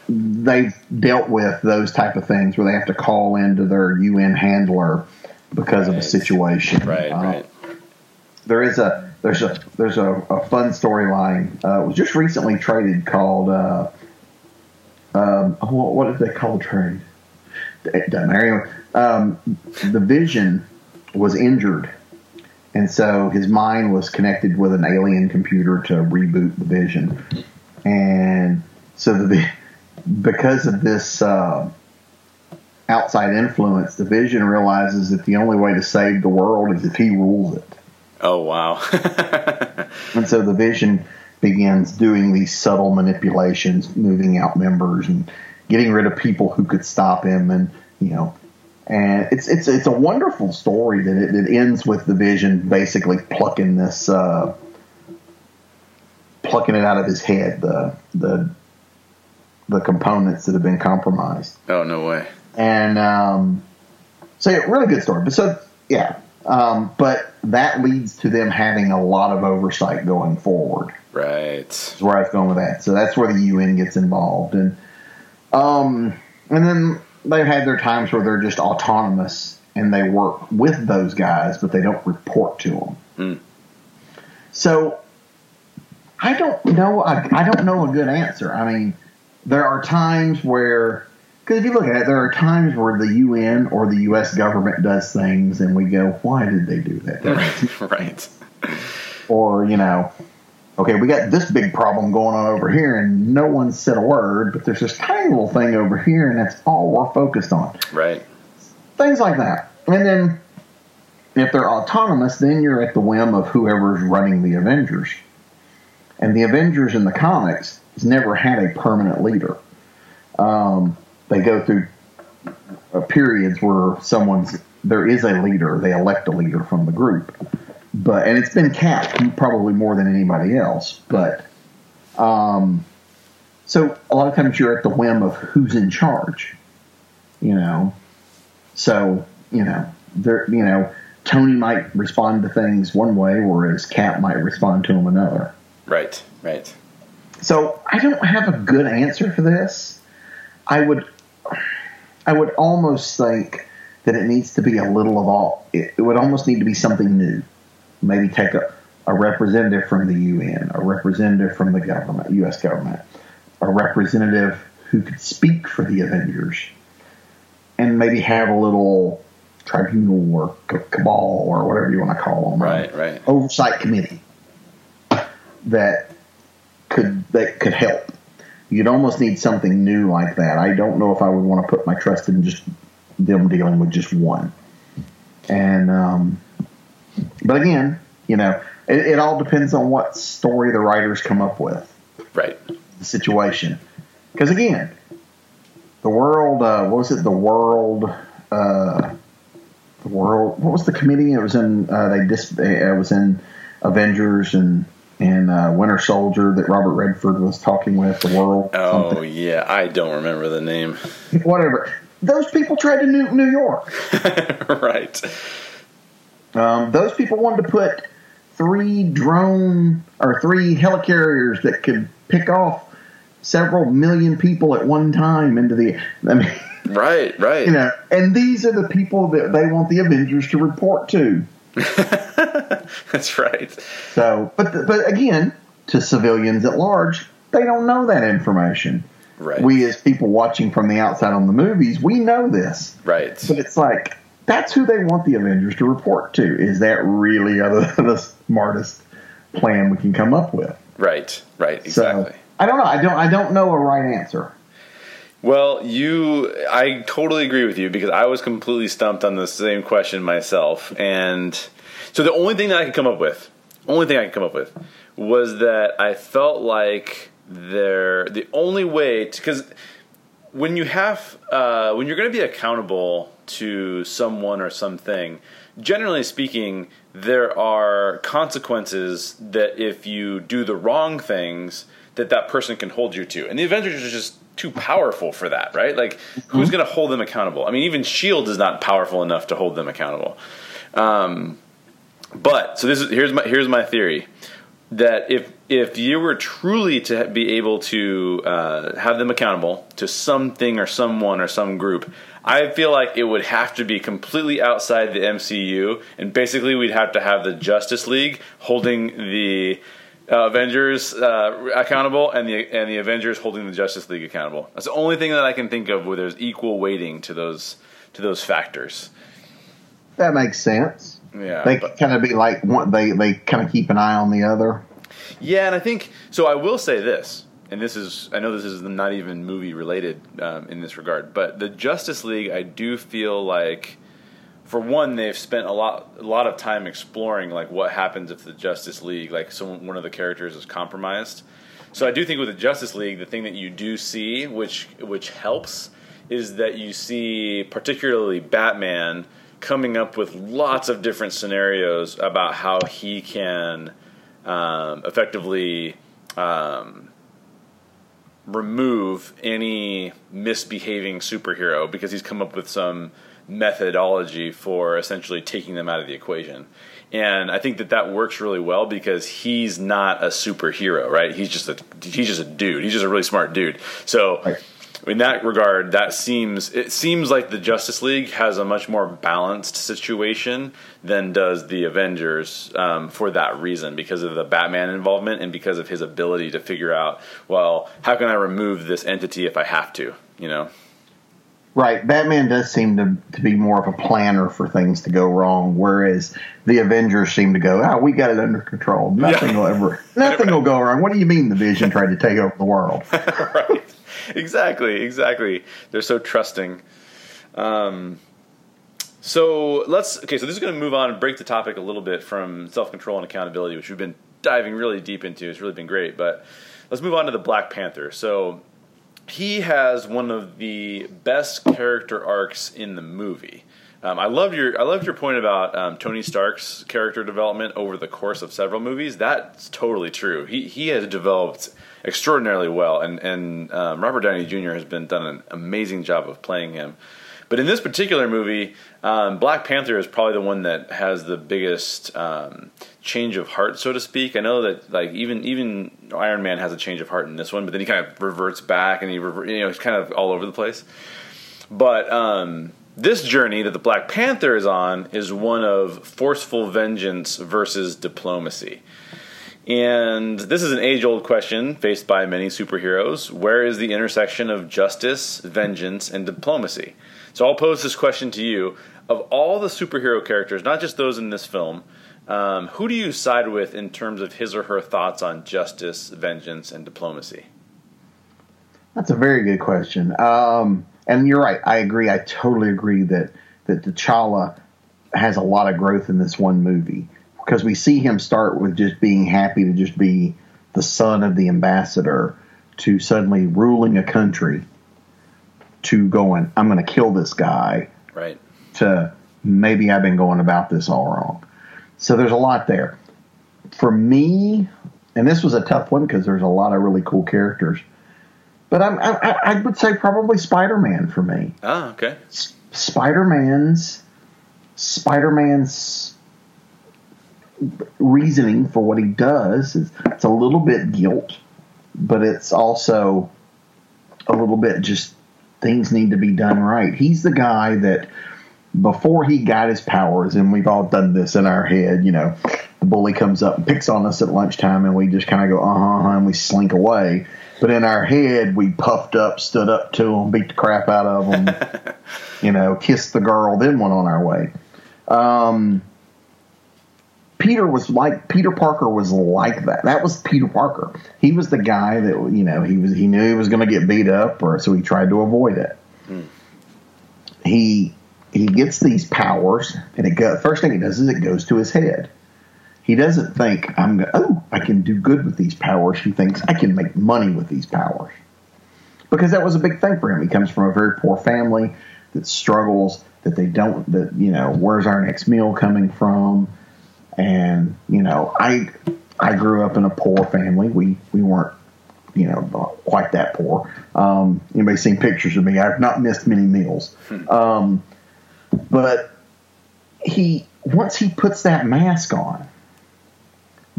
they've dealt with those type of things where they have to call into their UN handler because of a situation. Right, right. There's a fun storyline. It was just recently traded called... what did they call trade? Anyway, the Vision was injured, and so his mind was connected with an alien computer to reboot the Vision. And so because of this outside influence, the Vision realizes that the only way to save the world is if he rules it. Oh, wow. And so the Vision... begins doing these subtle manipulations, moving out members and getting rid of people who could stop him, and it's a wonderful story that it ends with the Vision basically plucking it out of his head, the components that have been compromised. Oh, no way! And so, yeah, really good story. But so, yeah. But that leads to them having a lot of oversight going forward. Right. That's where I was going with that. So that's where the UN gets involved. And then they've had their times where they're just autonomous and they work with those guys, but they don't report to them. Mm. So I don't know. I don't know a good answer. I mean, there are times where... Because if you look at it, there are times where the UN or the U.S. government does things and we go, why did they do that? Right. Or, okay, we got this big problem going on over here and no one said a word, but there's this tiny little thing over here and that's all we're focused on. Right. Things like that. And then if they're autonomous, then you're at the whim of whoever's running the Avengers. And the Avengers in the comics has never had a permanent leader. They go through periods where there is a leader. They elect a leader from the group, and it's been capped probably more than anybody else. But so a lot of times you're at the whim of who's in charge. So Tony might respond to things one way, whereas Cap might respond to him another. Right, right. So I don't have a good answer for this. I would almost think that it needs to be a little of all. It would almost need to be something new. Maybe take a representative from the UN, a representative from the government, U.S. government, a representative who could speak for the Avengers, and maybe have a little tribunal or cabal or whatever you want to call them. Right, right. Oversight committee that could help. You'd almost need something new like that. I don't know if I would want to put my trust in just them dealing with just one. And but again, it all depends on what story the writers come up with. Right. The situation. Because again, the world, what was the committee? It was in Avengers and in Winter Soldier that Robert Redford was talking with, the world. Oh, something. Yeah. I don't remember the name. Whatever. Those people tried to nuke New York. Right. Those people wanted to put three helicarriers that could pick off several million people at one time into the... I mean, right. You know, and these are the people that they want the Avengers to report to. That's right. So, but again, to civilians at large, they don't know that information. Right. We as people watching from the outside on the movies, we know this. Right. But it's like, that's who they want the Avengers to report to. Is that really the smartest plan we can come up with? Right, exactly. So, I don't know. I don't know a right answer. Well, I totally agree with you because I was completely stumped on the same question myself. And so the only thing I could come up with was that I felt like the only way to, because when you're going to be accountable to someone or something, generally speaking, there are consequences that if you do the wrong things, that person can hold you to. And the Avengers are just too powerful for that, right? Like, who's going to hold them accountable? I mean, even S.H.I.E.L.D. is not powerful enough to hold them accountable. But so here's my theory, that if you were truly to be able to have them accountable to something or someone or some group, I feel like it would have to be completely outside the MCU, and basically we'd have to have the Justice League holding the Avengers accountable, and the Avengers holding the Justice League accountable. That's the only thing that I can think of where there's equal weighting to those factors. That makes sense. Yeah, they kind of be like one. They kind of keep an eye on the other. Yeah, and I think so. I will say this, and this is not even movie related in this regard, but the Justice League, I do feel like, for one, they've spent a lot of time exploring like what happens if the Justice League, like one of the characters is compromised. So I do think with the Justice League, the thing that you do see, which helps, is that you see particularly Batman coming up with lots of different scenarios about how he can effectively remove any misbehaving superhero, because he's come up with some methodology for essentially taking them out of the equation. And I think that works really well because he's not a superhero, right? He's just a dude. He's just a really smart dude. So in that regard, it seems like the Justice League has a much more balanced situation than does the Avengers for that reason, because of the Batman involvement and because of his ability to figure out, well, how can I remove this entity if I have to, you know? Right, Batman does seem to be more of a planner for things to go wrong, whereas the Avengers seem to go, we got it under control. Nothing will go wrong. What do you mean the Vision tried to take over the world? Right, exactly. They're so trusting. So this is going to move on and break the topic a little bit from self-control and accountability, which we've been diving really deep into. It's really been great, but let's move on to the Black Panther. So he has one of the best character arcs in the movie. I loved your point about Tony Stark's character development over the course of several movies. That's totally true. He has developed extraordinarily well, and Robert Downey Jr. has done an amazing job of playing him. But in this particular movie, Black Panther is probably the one that has the biggest change of heart, so to speak. I know that like even Iron Man has a change of heart in this one, but then he kind of reverts back, and he's kind of all over the place. But this journey that the Black Panther is on is one of forceful vengeance versus diplomacy. And this is an age-old question faced by many superheroes. Where is the intersection of justice, vengeance, and diplomacy? So I'll pose this question to you. Of all the superhero characters, not just those in this film, who do you side with in terms of his or her thoughts on justice, vengeance, and diplomacy? That's a very good question. And you're right. I agree. I totally agree that T'Challa has a lot of growth in this one movie, because we see him start with just being happy to just be the son of the ambassador to suddenly ruling a country, to going, I'm going to kill this guy, right, to maybe I've been going about this all wrong. So there's a lot there. For me, And this was a tough one because there's a lot of really cool characters. But I would say probably Spider-Man for me. Oh, okay. Spider-Man's reasoning for what he does is it's a little bit guilt, but it's also a little bit just things need to be done right. He's the guy that before he got his powers, and we've all done this in our head, you know, the bully comes up and picks on us at lunchtime, and we just kind of go, and we slink away. But in our head, we puffed up, stood up to them, beat the crap out of them, you know, kissed the girl, then went on our way. Peter Parker was like that. That was Peter Parker. He was the guy that, you know, he knew he was going to get beat up, so he tried to avoid it. Mm. He gets these powers, and first thing he does is it goes to his head. He doesn't think, I can do good with these powers. He thinks, I can make money with these powers. Because that was a big thing for him. He comes from a very poor family that struggles, where's our next meal coming from? And, you know, I grew up in a poor family. We weren't, you know, quite that poor. Anybody seen pictures of me? I've not missed many meals. But once he puts that mask on,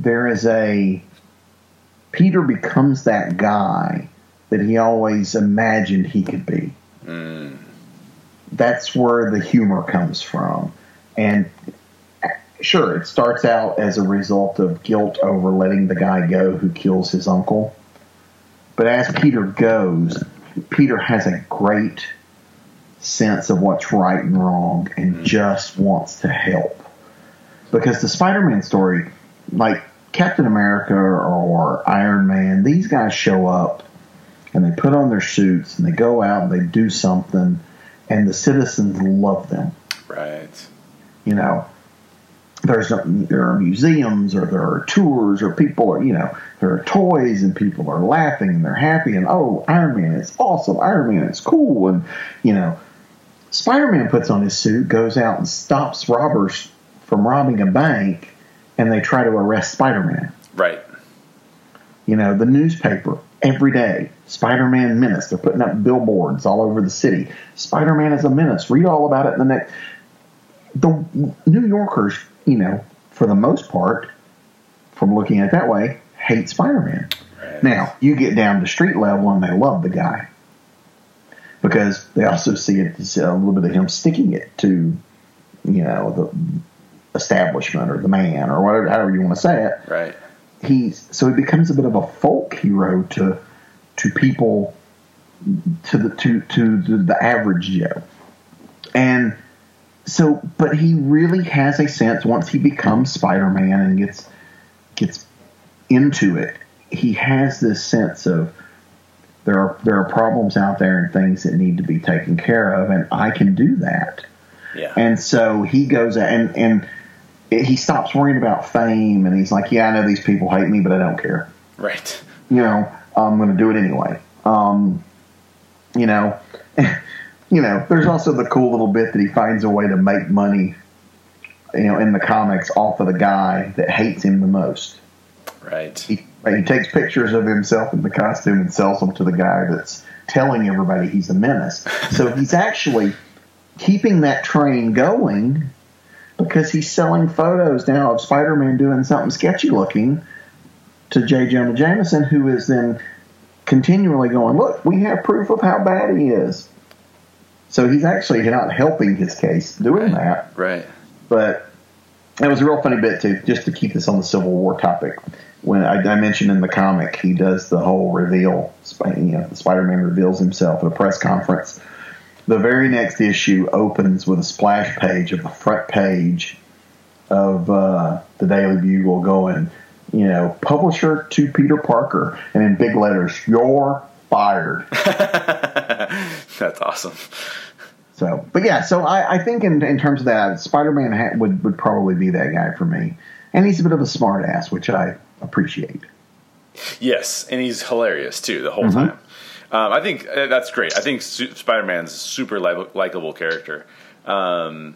Peter becomes that guy that he always imagined he could be. Mm. That's where the humor comes from. And sure, it starts out as a result of guilt over letting the guy go who kills his uncle. But as Peter goes, Peter has a great sense of what's right and wrong and just wants to help. Because the Spider-Man story, like Captain America or Iron Man, these guys show up and they put on their suits and they go out and they do something, and the citizens love them. Right. You know, there are museums or there are tours or people are, you know, there are toys and people are laughing and they're happy and, oh, Iron Man is awesome. Iron Man is cool. And, you know, Spider-Man puts on his suit, goes out and stops robbers from robbing a bank, and they try to arrest Spider-Man. Right. You know, the newspaper, every day, Spider-Man menace. They're putting up billboards all over the city. Spider-Man is a menace. Read all about it in the next. The New Yorkers, you know, for the most part, from looking at it that way, hate Spider-Man. Right. Now, you get down to street level and they love the guy. Because they also see it, a little bit of him sticking it to, you know, the establishment or the man or whatever, however you want to say it. Right. So he becomes a bit of a folk hero to people, to the average Joe. And so, but he really has a sense once he becomes Spider-Man and gets into it, he has this sense of there are problems out there and things that need to be taken care of, and I can do that. Yeah. And so he goes and he stops worrying about fame, and he's like, yeah, I know these people hate me, but I don't care. Right. You know, I'm going to do it anyway. You know, there's also the cool little bit that he finds a way to make money, you know, in the comics off of the guy that hates him the most. Right. He takes pictures of himself in the costume and sells them to the guy that's telling everybody he's a menace. So he's actually keeping that train going, because he's selling photos now of Spider-Man doing something sketchy looking to J. Jonah Jameson, who is then continually going, look, we have proof of how bad he is. So he's actually not helping his case doing that. Right. But it was a real funny bit, too, just to keep this on the Civil War topic. When I mentioned in the comic, he does the whole reveal, you know, Spider-Man reveals himself at a press conference. The very next issue opens with a splash page of the front page of the Daily Bugle going, you know, publisher to Peter Parker, and in big letters, you're fired. That's awesome. So, but yeah, so I think in terms of that, Spider-Man would probably be that guy for me. And he's a bit of a smart ass, which I appreciate. Yes, and he's hilarious, too, the whole time. I think that's great. I think Spider-Man's a super likable character. My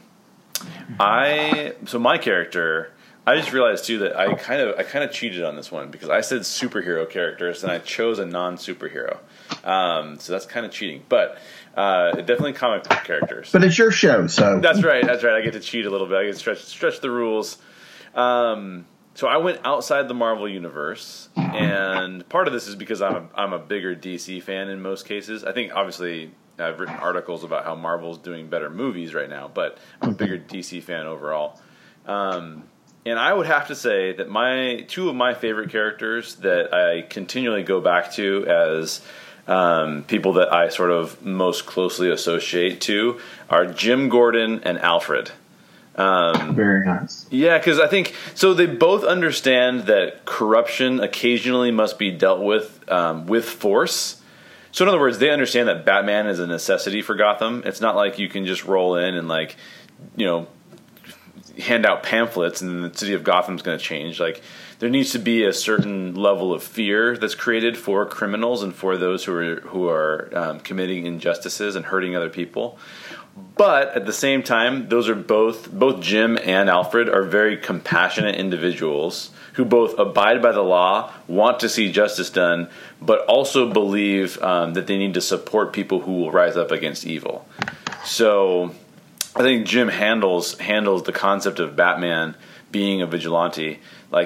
character I just realized too that I kind of cheated on this one because I said superhero characters and I chose a non-superhero, so that's kind of cheating. But definitely comic book characters. But it's your show, so that's right. I get to cheat a little bit. I get to stretch the rules. So I went outside the Marvel universe, and part of this is because I'm a bigger DC fan in most cases. I think obviously I've written articles about how Marvel's doing better movies right now, but I'm a bigger DC fan overall. And I would have to say that two of my favorite characters that I continually go back to as people that I sort of most closely associate to are Jim Gordon and Alfred. Very nice. Yeah, because I think so. They both understand that corruption occasionally must be dealt with force. So in other words, they understand that Batman is a necessity for Gotham. It's not like you can just roll in and hand out pamphlets and the city of Gotham's going to change. Like there needs to be a certain level of fear that's created for criminals and for those who are committing injustices and hurting other people. But at the same time, those are both Jim and Alfred are very compassionate individuals who both abide by the law, want to see justice done, but also believe that they need to support people who will rise up against evil. So I think Jim handles the concept of Batman being a vigilante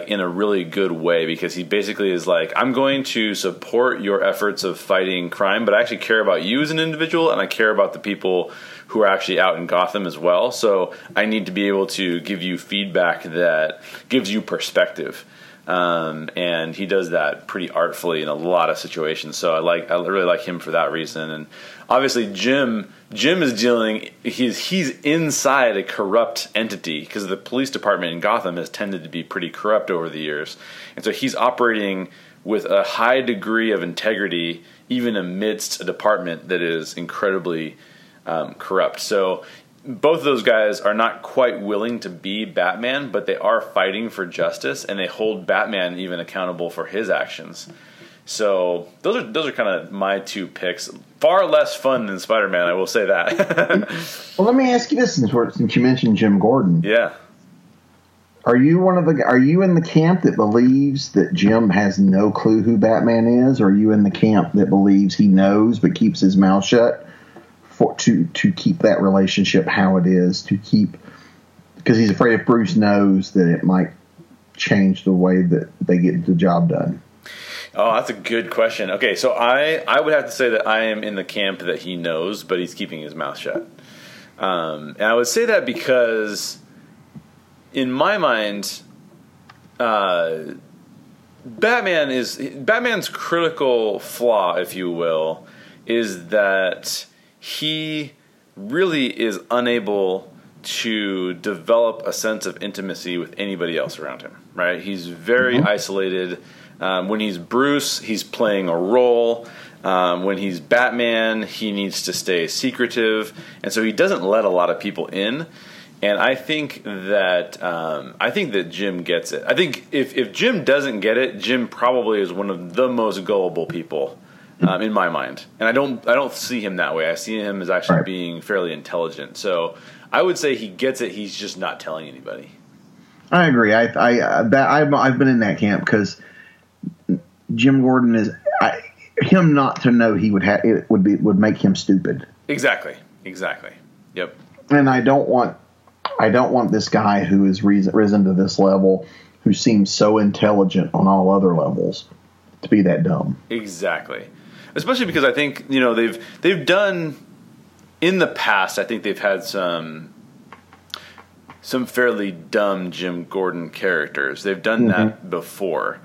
in a really good way, because he basically is like, I'm going to support your efforts of fighting crime, but I actually care about you as an individual, and I care about the people who are actually out in Gotham as well. So I need to be able to give you feedback that gives you perspective. And he does that pretty artfully in a lot of situations. So I really like him for that reason. And obviously Jim is dealing, he's inside a corrupt entity because the police department in Gotham has tended to be pretty corrupt over the years. And so he's operating with a high degree of integrity, even amidst a department that is incredibly corrupt. So both of those guys are not quite willing to be Batman, but they are fighting for justice, and they hold Batman even accountable for his actions. So those are kind of my two picks. Far less fun than Spider-Man, I will say that. Well, let me ask you this, since you mentioned Jim Gordon. Yeah. Are you in the camp that believes that Jim has no clue who Batman is, or are you in the camp that believes he knows but keeps his mouth shut? To keep that relationship how it is, because he's afraid if Bruce knows that it might change the way that they get the job done. Oh, that's a good question. Okay, so I would have to say that I am in the camp that he knows, but he's keeping his mouth shut. And I would say that because, in my mind, Batman's critical flaw, if you will, is that he really is unable to develop a sense of intimacy with anybody else around him, right? He's very isolated. When he's Bruce, he's playing a role. When he's Batman, he needs to stay secretive. And so he doesn't let a lot of people in. And I think that Jim gets it. I think if Jim doesn't get it, Jim probably is one of the most gullible people in my mind, and I don't see him that way. I see him as actually being fairly intelligent. So I would say he gets it. He's just not telling anybody. I agree. I've been in that camp because Jim Gordon him not to know would make him stupid. Exactly. Yep. And I don't want this guy who has risen to this level, who seems so intelligent on all other levels, to be that dumb. Exactly. Especially because I think, they've done in the past, I think they've had some fairly dumb Jim Gordon characters. They've done that before.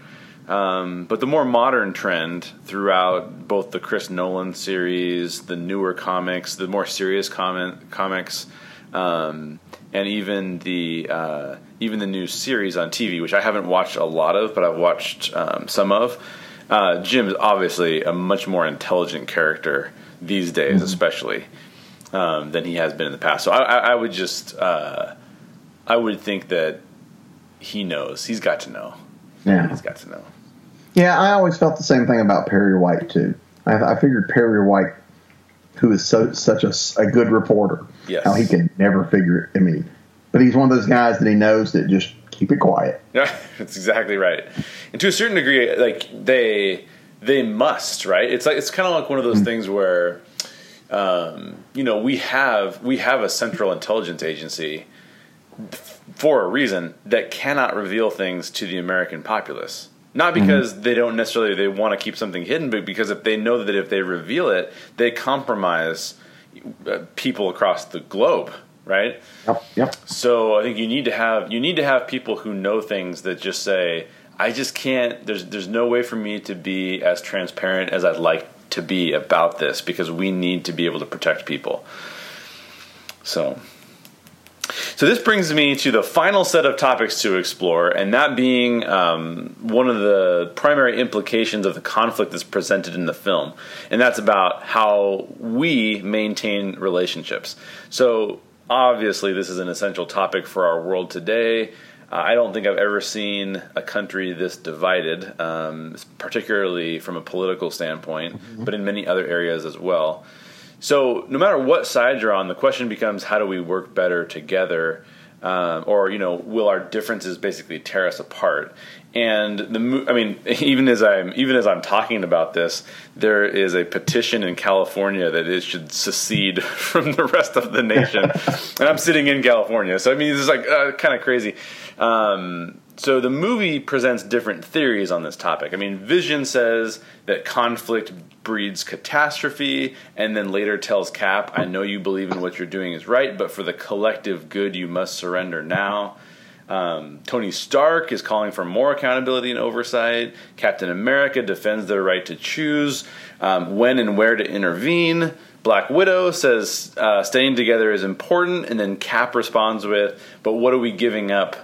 But the more modern trend throughout both the Chris Nolan series, the newer comics, the more serious comics, and even the new series on TV, which I haven't watched a lot of, but I've watched some of. Jim is obviously a much more intelligent character these days, especially than he has been in the past. So I would think that he knows. He's got to know. Yeah, he's got to know. Yeah, I always felt the same thing about Perry White too. I figured Perry White, who is such a good reporter, how he can never figure it. I mean, but he's one of those guys that he knows that just keep it quiet. Yeah, that's exactly right. And to a certain degree, like they must, right? It's like, it's kind of like one of those things where, you know, we have a central intelligence agency for a reason that cannot reveal things to the American populace. Not because they don't necessarily, they want to keep something hidden, but because if they know that if they reveal it, they compromise people across the globe, right? Yep. So I think you need to have people who know things that just say, I just can't, there's no way for me to be as transparent as I'd like to be about this, because we need to be able to protect people. So this brings me to the final set of topics to explore, and that being one of the primary implications of the conflict that's presented in the film, and that's about how we maintain relationships. So obviously this is an essential topic for our world today. I don't think I've ever seen a country this divided, particularly from a political standpoint, but in many other areas as well. So no matter what side you're on, the question becomes, how do we work better together? Or, you know, will our differences basically tear us apart? And even as I'm talking about this, there is a petition in California that it should secede from the rest of the nation. And I'm sitting in California. So, I mean, this is like kind of crazy. So the movie presents different theories on this topic. I mean, Vision says that conflict breeds catastrophe, and then later tells Cap, I know you believe in what you're doing is right, but for the collective good, you must surrender now. Tony Stark is calling for more accountability and oversight. Captain America defends their right to choose when and where to intervene. Black Widow says staying together is important, and then Cap responds with, but what are we giving up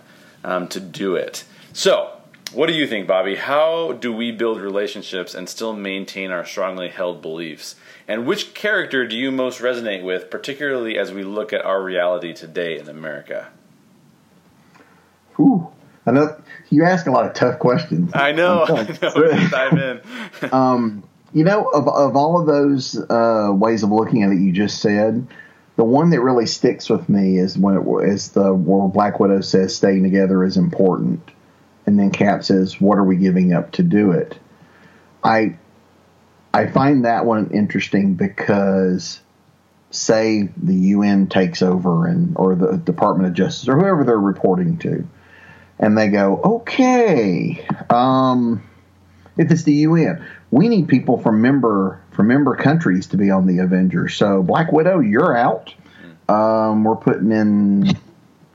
to do it? So, what do you think, Bobby? How do we build relationships and still maintain our strongly held beliefs? And which character do you most resonate with, particularly as we look at our reality today in America? Ooh, I know you ask a lot of tough questions. I know. Let's dive in. You know, of all of those ways of looking at it you just said, the one that really sticks with me is where Black Widow says staying together is important. And then Cap says, what are we giving up to do it? I find that one interesting because, say, the UN takes over or the Department of Justice or whoever they're reporting to, and they go, okay, if it's the UN, we need people from member countries to be on the Avengers. So, Black Widow, you're out. We're putting in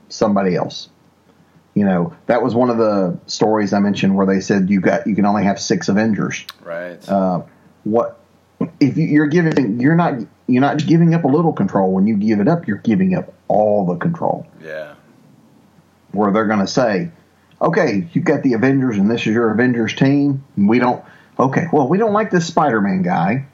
somebody else. You know, that was one of the stories I mentioned where they said you can only have 6 Avengers. Right. What if you're not giving up a little control. When you give it up, you're giving up all the control. Yeah. Where they're going to say, okay, you've got the Avengers and this is your Avengers team. We don't like this Spider-Man guy.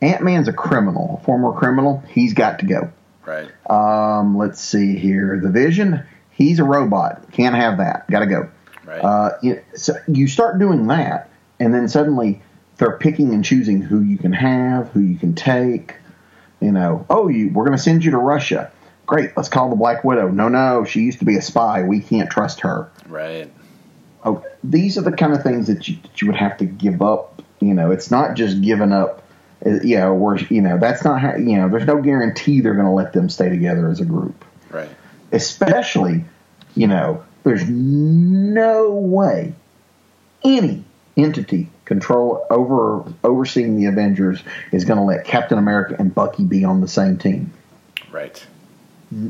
Ant-Man's a former criminal. He's got to go. Right. Let's see here. The Vision. He's a robot. Can't have that. Got to go. Right. So you start doing that, and then suddenly they're picking and choosing who you can have, who you can take. You know, we're going to send you to Russia. Great. Let's call the Black Widow. No, she used to be a spy. We can't trust her. Right. Oh, these are the kind of things that you would have to give up. You know, it's not just giving up. You know, that's not how. You know, there's no guarantee they're going to let them stay together as a group. Right. Especially, you know, there's no way any entity overseeing the Avengers is going to let Captain America and Bucky be on the same team. Right.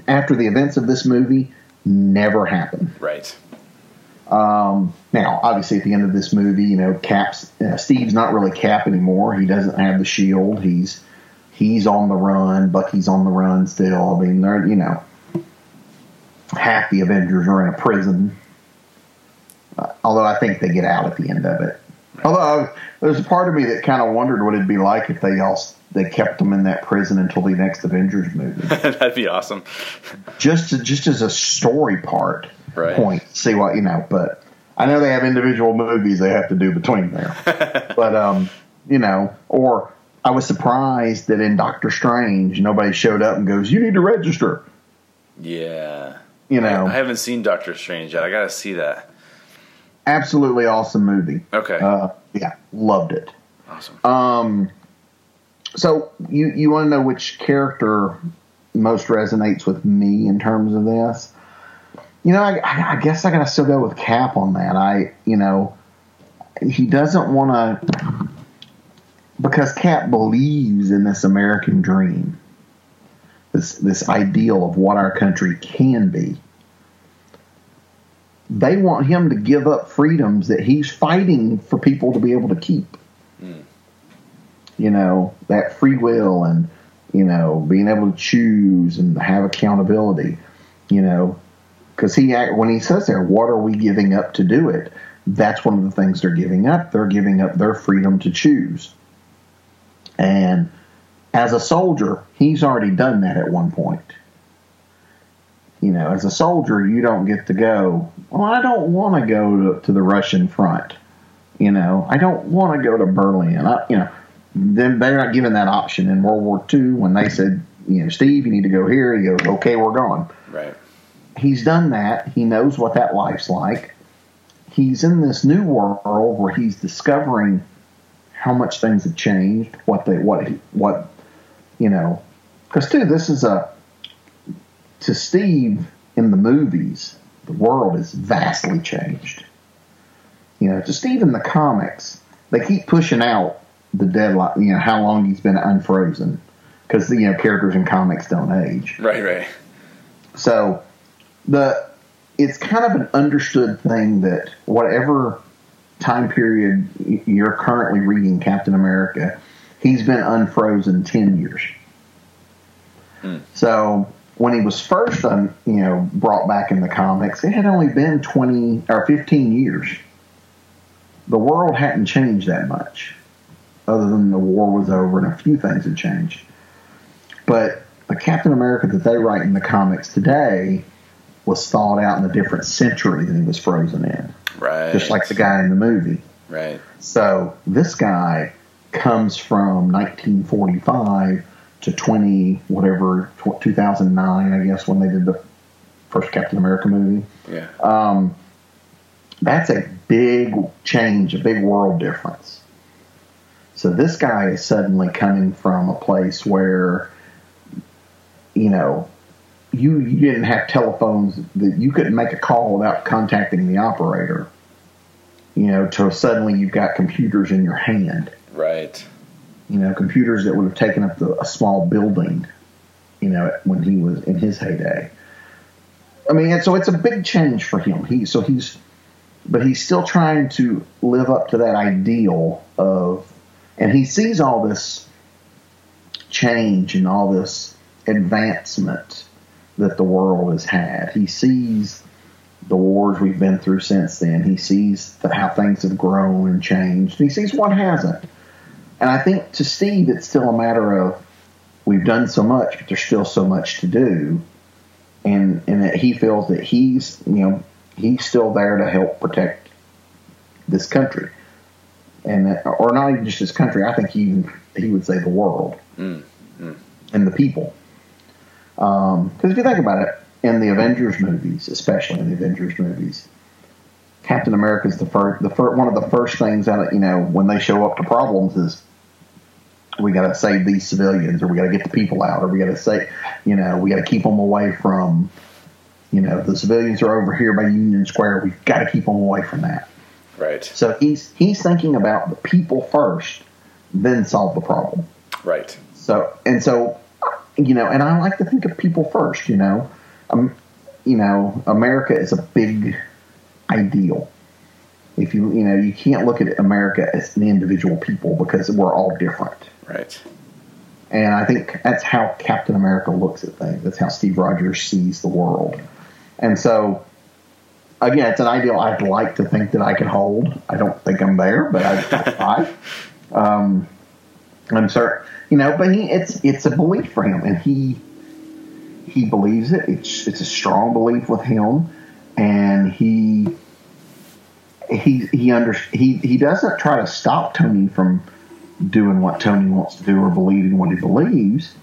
After the events of this movie, never happened. Right. Now, obviously, at the end of this movie, you know, Steve's not really Cap anymore. He doesn't have the shield. He's on the run. Bucky's on the run still. I mean, they're, you know. Half the Avengers are in a prison, although I think they get out at the end of it. Although there's a part of me that kind of wondered what it'd be like if they kept them in that prison until the next Avengers movie. That'd be awesome. Just as a story part point, see what you know. But I know they have individual movies they have to do between there. But you know, or I was surprised that in Doctor Strange nobody showed up and goes, "You need to register." Yeah. You know, I haven't seen Doctor Strange yet. I got to see that. Absolutely awesome movie. Okay. Yeah, loved it. Awesome. So you want to know which character most resonates with me in terms of this? You know, I guess I got to still go with Cap on that. He doesn't want to, because Cap believes in this American dream, this ideal of what our country can be. They want him to give up freedoms that he's fighting for people to be able to keep. Mm. You know, that free will and, you know, being able to choose and have accountability, you know, because when he says there, what are we giving up to do it? That's one of the things they're giving up. They're giving up their freedom to choose. And as a soldier, he's already done that at one point. You know, as a soldier, you don't get to go, well, I don't want to go to the Russian front. You know, I don't want to go to Berlin. They're not given that option in World War II when they said, you know, Steve, you need to go here. He goes, okay, we're gone. Right. He's done that. He knows what that life's like. He's in this new world where he's discovering how much things have changed, what, you know, because too, this is to Steve in the movies, the world is vastly changed. You know, to Steve in the comics, they keep pushing out the deadline, you know, how long he's been unfrozen, because, you know, characters in comics don't age. Right. So it's kind of an understood thing that whatever time period you're currently reading Captain America, he's been unfrozen 10 years. Hmm. So when he was first, brought back in the comics, it had only been 20 or 15 years. The world hadn't changed that much, other than the war was over and a few things had changed. But the Captain America that they write in the comics today was thought out in a different century than he was frozen in. Right. Just like the guy in the movie. Right. So this guy comes from 1945 to 2009, I guess, when they did the first Captain America movie. Yeah. That's a big change, a big world difference. So this guy is suddenly coming from a place where, you know, you didn't have telephones, that you couldn't make a call without contacting the operator, you know, till suddenly you've got computers in your hand. Right. You know, computers that would have taken up a small building, you know, when he was in his heyday. I mean, and so it's a big change for him. But he's still trying to live up to that ideal of, and he sees all this change and all this advancement that the world has had. He sees the wars we've been through since then. He sees how things have grown and changed. He sees what hasn't. And I think to Steve, it's still a matter of, we've done so much, but there's still so much to do. And that he feels that he's, you know, he's still there to help protect this country. Or not even just this country. I think he would say the world and the people. Because if you think about it, in the Avengers movies, especially in the Avengers movies, Captain America is one of the first things out of, you know, when they show up to problems is, we got to save these civilians, or we got to get the people out, or we got to say, you know, we got to keep them away from, you know, the civilians are over here by Union Square. We've got to keep them away from that. Right. So he's thinking about the people first, then solve the problem. Right. So. You know, and I like to think of people first, you know. You know, America is a big ideal. If you can't look at America as an individual people, because we're all different. Right. And I think that's how Captain America looks at things. That's how Steve Rogers sees the world. And so, again, it's an ideal I'd like to think that I could hold. I don't think I'm there, but I'm certain. You know, but it's a belief for him, and he believes it. It's a strong belief with him, and he doesn't try to stop Tony from doing what Tony wants to do or believing what he believes,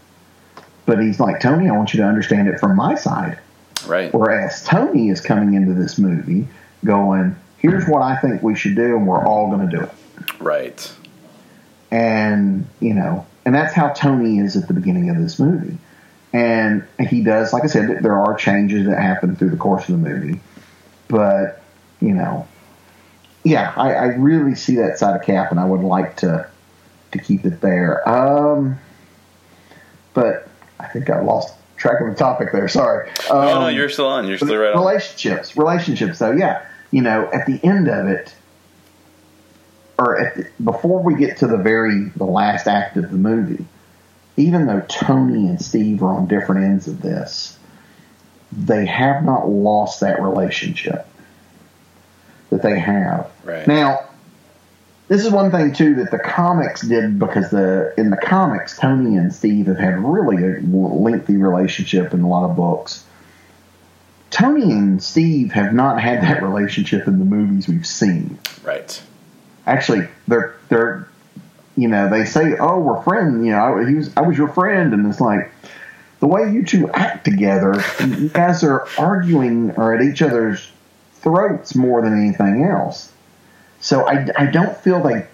but he's like, Tony, I want you to understand it from my side. Right. Whereas Tony is coming into this movie going, here's what I think we should do, and we're all going to do it. Right. And, you know, and that's how Tony is at the beginning of this movie. And he does, like I said, there are changes that happen through the course of the movie. But, you know, yeah, I really see that side of Cap, and I would like to keep it there. But I think I lost track of the topic there. Sorry. No, you're still on. You're still right on. Relationships, though, yeah. You know, at the end of it, or before we get to the last act of the movie, even though Tony and Steve are on different ends of this, they have not lost that relationship that they have. Right. Now, this is one thing, too, that the comics did, because in the comics, Tony and Steve have had really a lengthy relationship in a lot of books. Tony and Steve have not had that relationship in the movies we've seen. Right. Actually, they're you know, they say, oh, we're friends, you know, I was your friend, and it's like, the way you two act together, you guys are arguing or at each other's throats more than anything else. So I don't feel like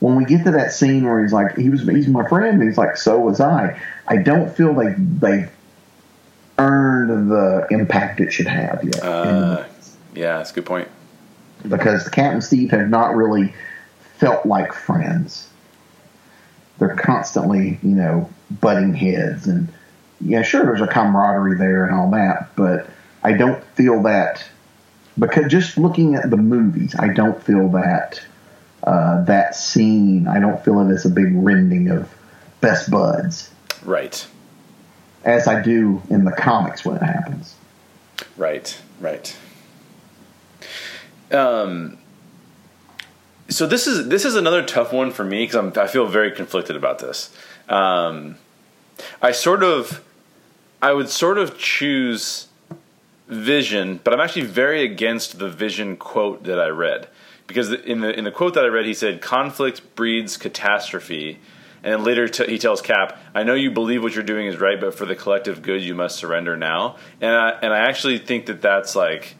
when we get to that scene where he's like, he's my friend, and he's like, so was I. I don't feel like they've earned the impact it should have yet. Yeah, that's a good point. Because Cap and Steve have not really felt like friends. They're constantly, you know, butting heads. And, yeah, sure, there's a camaraderie there and all that, but I don't feel that, because just looking at the movies, I don't feel that that scene, I don't feel it as a big rending of best buds. Right. As I do in the comics when it happens. Right, right. So this is another tough one for me, because I feel very conflicted about this. I would sort of choose Vision, but I'm actually very against the Vision quote that I read, because in the quote that I read, he said, "Conflict breeds catastrophe," and then later he tells Cap, "I know you believe what you're doing is right, but for the collective good, you must surrender now." And I actually think that that's like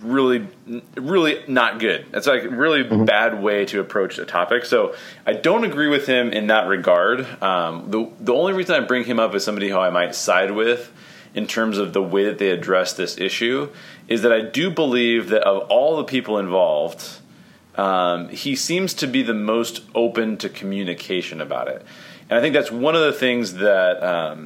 really, really not good. That's like a really bad way to approach a topic. So I don't agree with him in that regard. The only reason I bring him up as somebody who I might side with in terms of the way that they address this issue is that I do believe that of all the people involved, he seems to be the most open to communication about it. And I think that's one of the things that...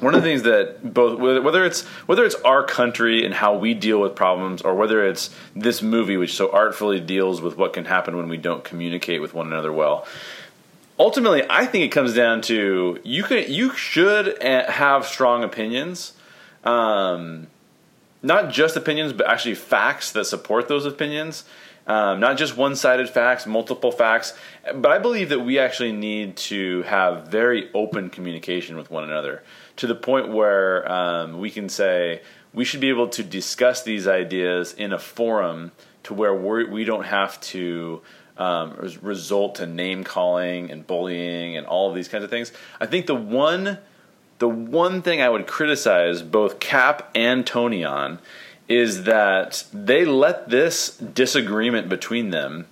one of the things that both, whether it's our country and how we deal with problems, or whether it's this movie, which so artfully deals with what can happen when we don't communicate with one another well, ultimately I think it comes down to you should have strong opinions, not just opinions, but actually facts that support those opinions, not just one-sided facts, multiple facts. But I believe that we actually need to have very open communication with one another, to the point where we can say we should be able to discuss these ideas in a forum to where we don't have to resort to name-calling and bullying and all of these kinds of things. I think the one thing I would criticize both Cap and Tony on is that they let this disagreement between them,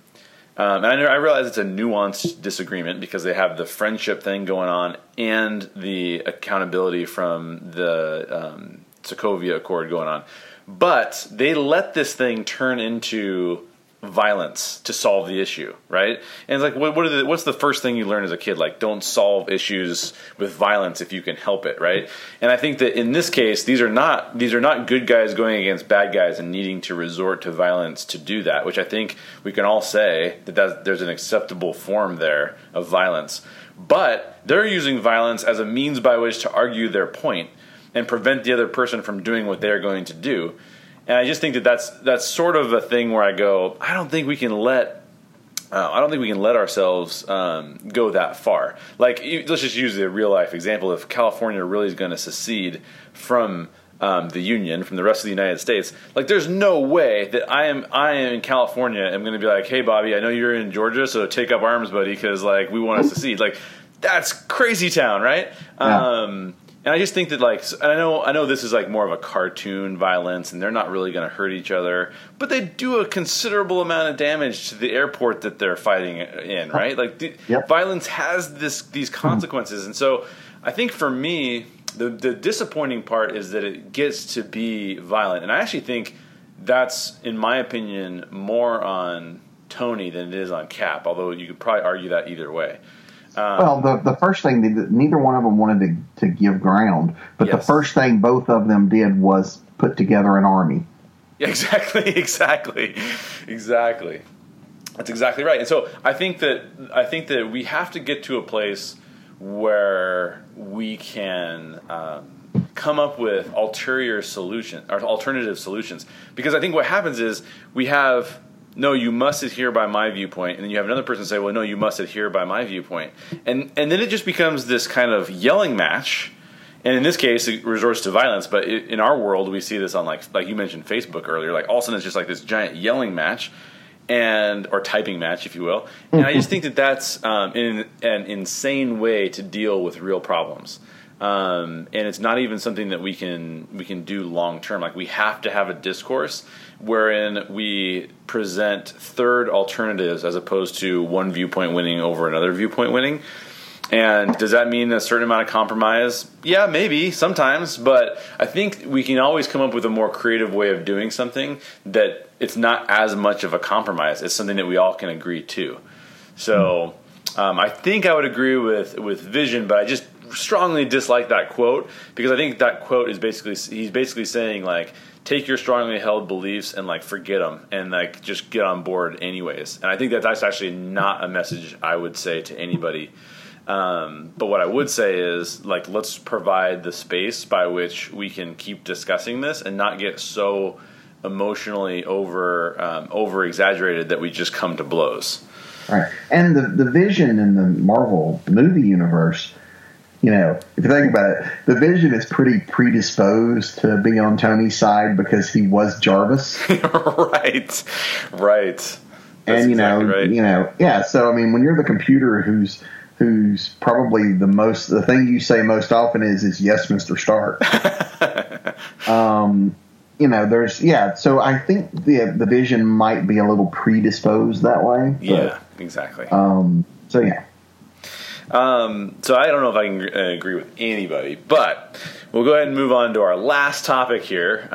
and I realize it's a nuanced disagreement because they have the friendship thing going on and the accountability from the Sokovia Accord going on, but they let this thing turn into violence to solve the issue, right? And it's like, what's the first thing you learn as a kid? Like, don't solve issues with violence if you can help it, right? And I think that in this case, these are not good guys going against bad guys and needing to resort to violence to do that, which I think we can all say that there's an acceptable form there of violence. But they're using violence as a means by which to argue their point and prevent the other person from doing what they're going to do. And I just think that that's sort of a thing where I go, I don't think we can let ourselves go that far. Like, let's just use the real life example. If California really is going to secede from the Union, from the rest of the United States, like, there's no way that I am in California, I'm going to be like, hey Bobby, I know you're in Georgia, so take up arms, buddy, because like we want to secede. Like, that's crazy town, right? Yeah. And I just think that, like, and I know this is like more of a cartoon violence, and they're not really going to hurt each other, but they do a considerable amount of damage to the airport that they're fighting in, right? Like, violence has these consequences, and so I think for me, the disappointing part is that it gets to be violent, and I actually think that's, in my opinion, more on Tony than it is on Cap. Although you could probably argue that either way. Well, the first thing, neither one of them wanted to give ground, but yes. The first thing both of them did was put together an army. Exactly. That's exactly right. And so I think that we have to get to a place where we can come up with alternative solutions. Because I think what happens is we have, no, you must adhere by my viewpoint. And then you have another person say, well, no, you must adhere by my viewpoint. And then it just becomes this kind of yelling match. And in this case, it resorts to violence. But in our world, we see this on, like you mentioned, Facebook earlier. Like, all of a sudden, it's just like this giant yelling match or typing match, if you will. And I just think that that's an insane way to deal with real problems. And it's not even something that we can do long term. Like, we have to have a discourse wherein we present third alternatives as opposed to one viewpoint winning over another viewpoint winning. And does that mean a certain amount of compromise? Yeah, maybe, sometimes. But I think we can always come up with a more creative way of doing something that it's not as much of a compromise. It's something that we all can agree to. So I think I would agree with Vision, but I just strongly dislike that quote, because I think that quote is he's basically saying, like, take your strongly held beliefs and, like, forget them and, like, just get on board anyways. And I think that that's actually not a message I would say to anybody. But what I would say is, like, let's provide the space by which we can keep discussing this and not get so emotionally over exaggerated that we just come to blows. All right. And the Vision in the Marvel movie universe, you know, if you think about it, the Vision is pretty predisposed to be on Tony's side because he was Jarvis. Right. That's and, you exactly know, right. You know, yeah. So, I mean, when you're the computer who's probably the thing you say most often is yes, Mr. Stark. You know, so I think the Vision might be a little predisposed that way. But, yeah, exactly. So, yeah. So I don't know if I can agree with anybody, but we'll go ahead and move on to our last topic here,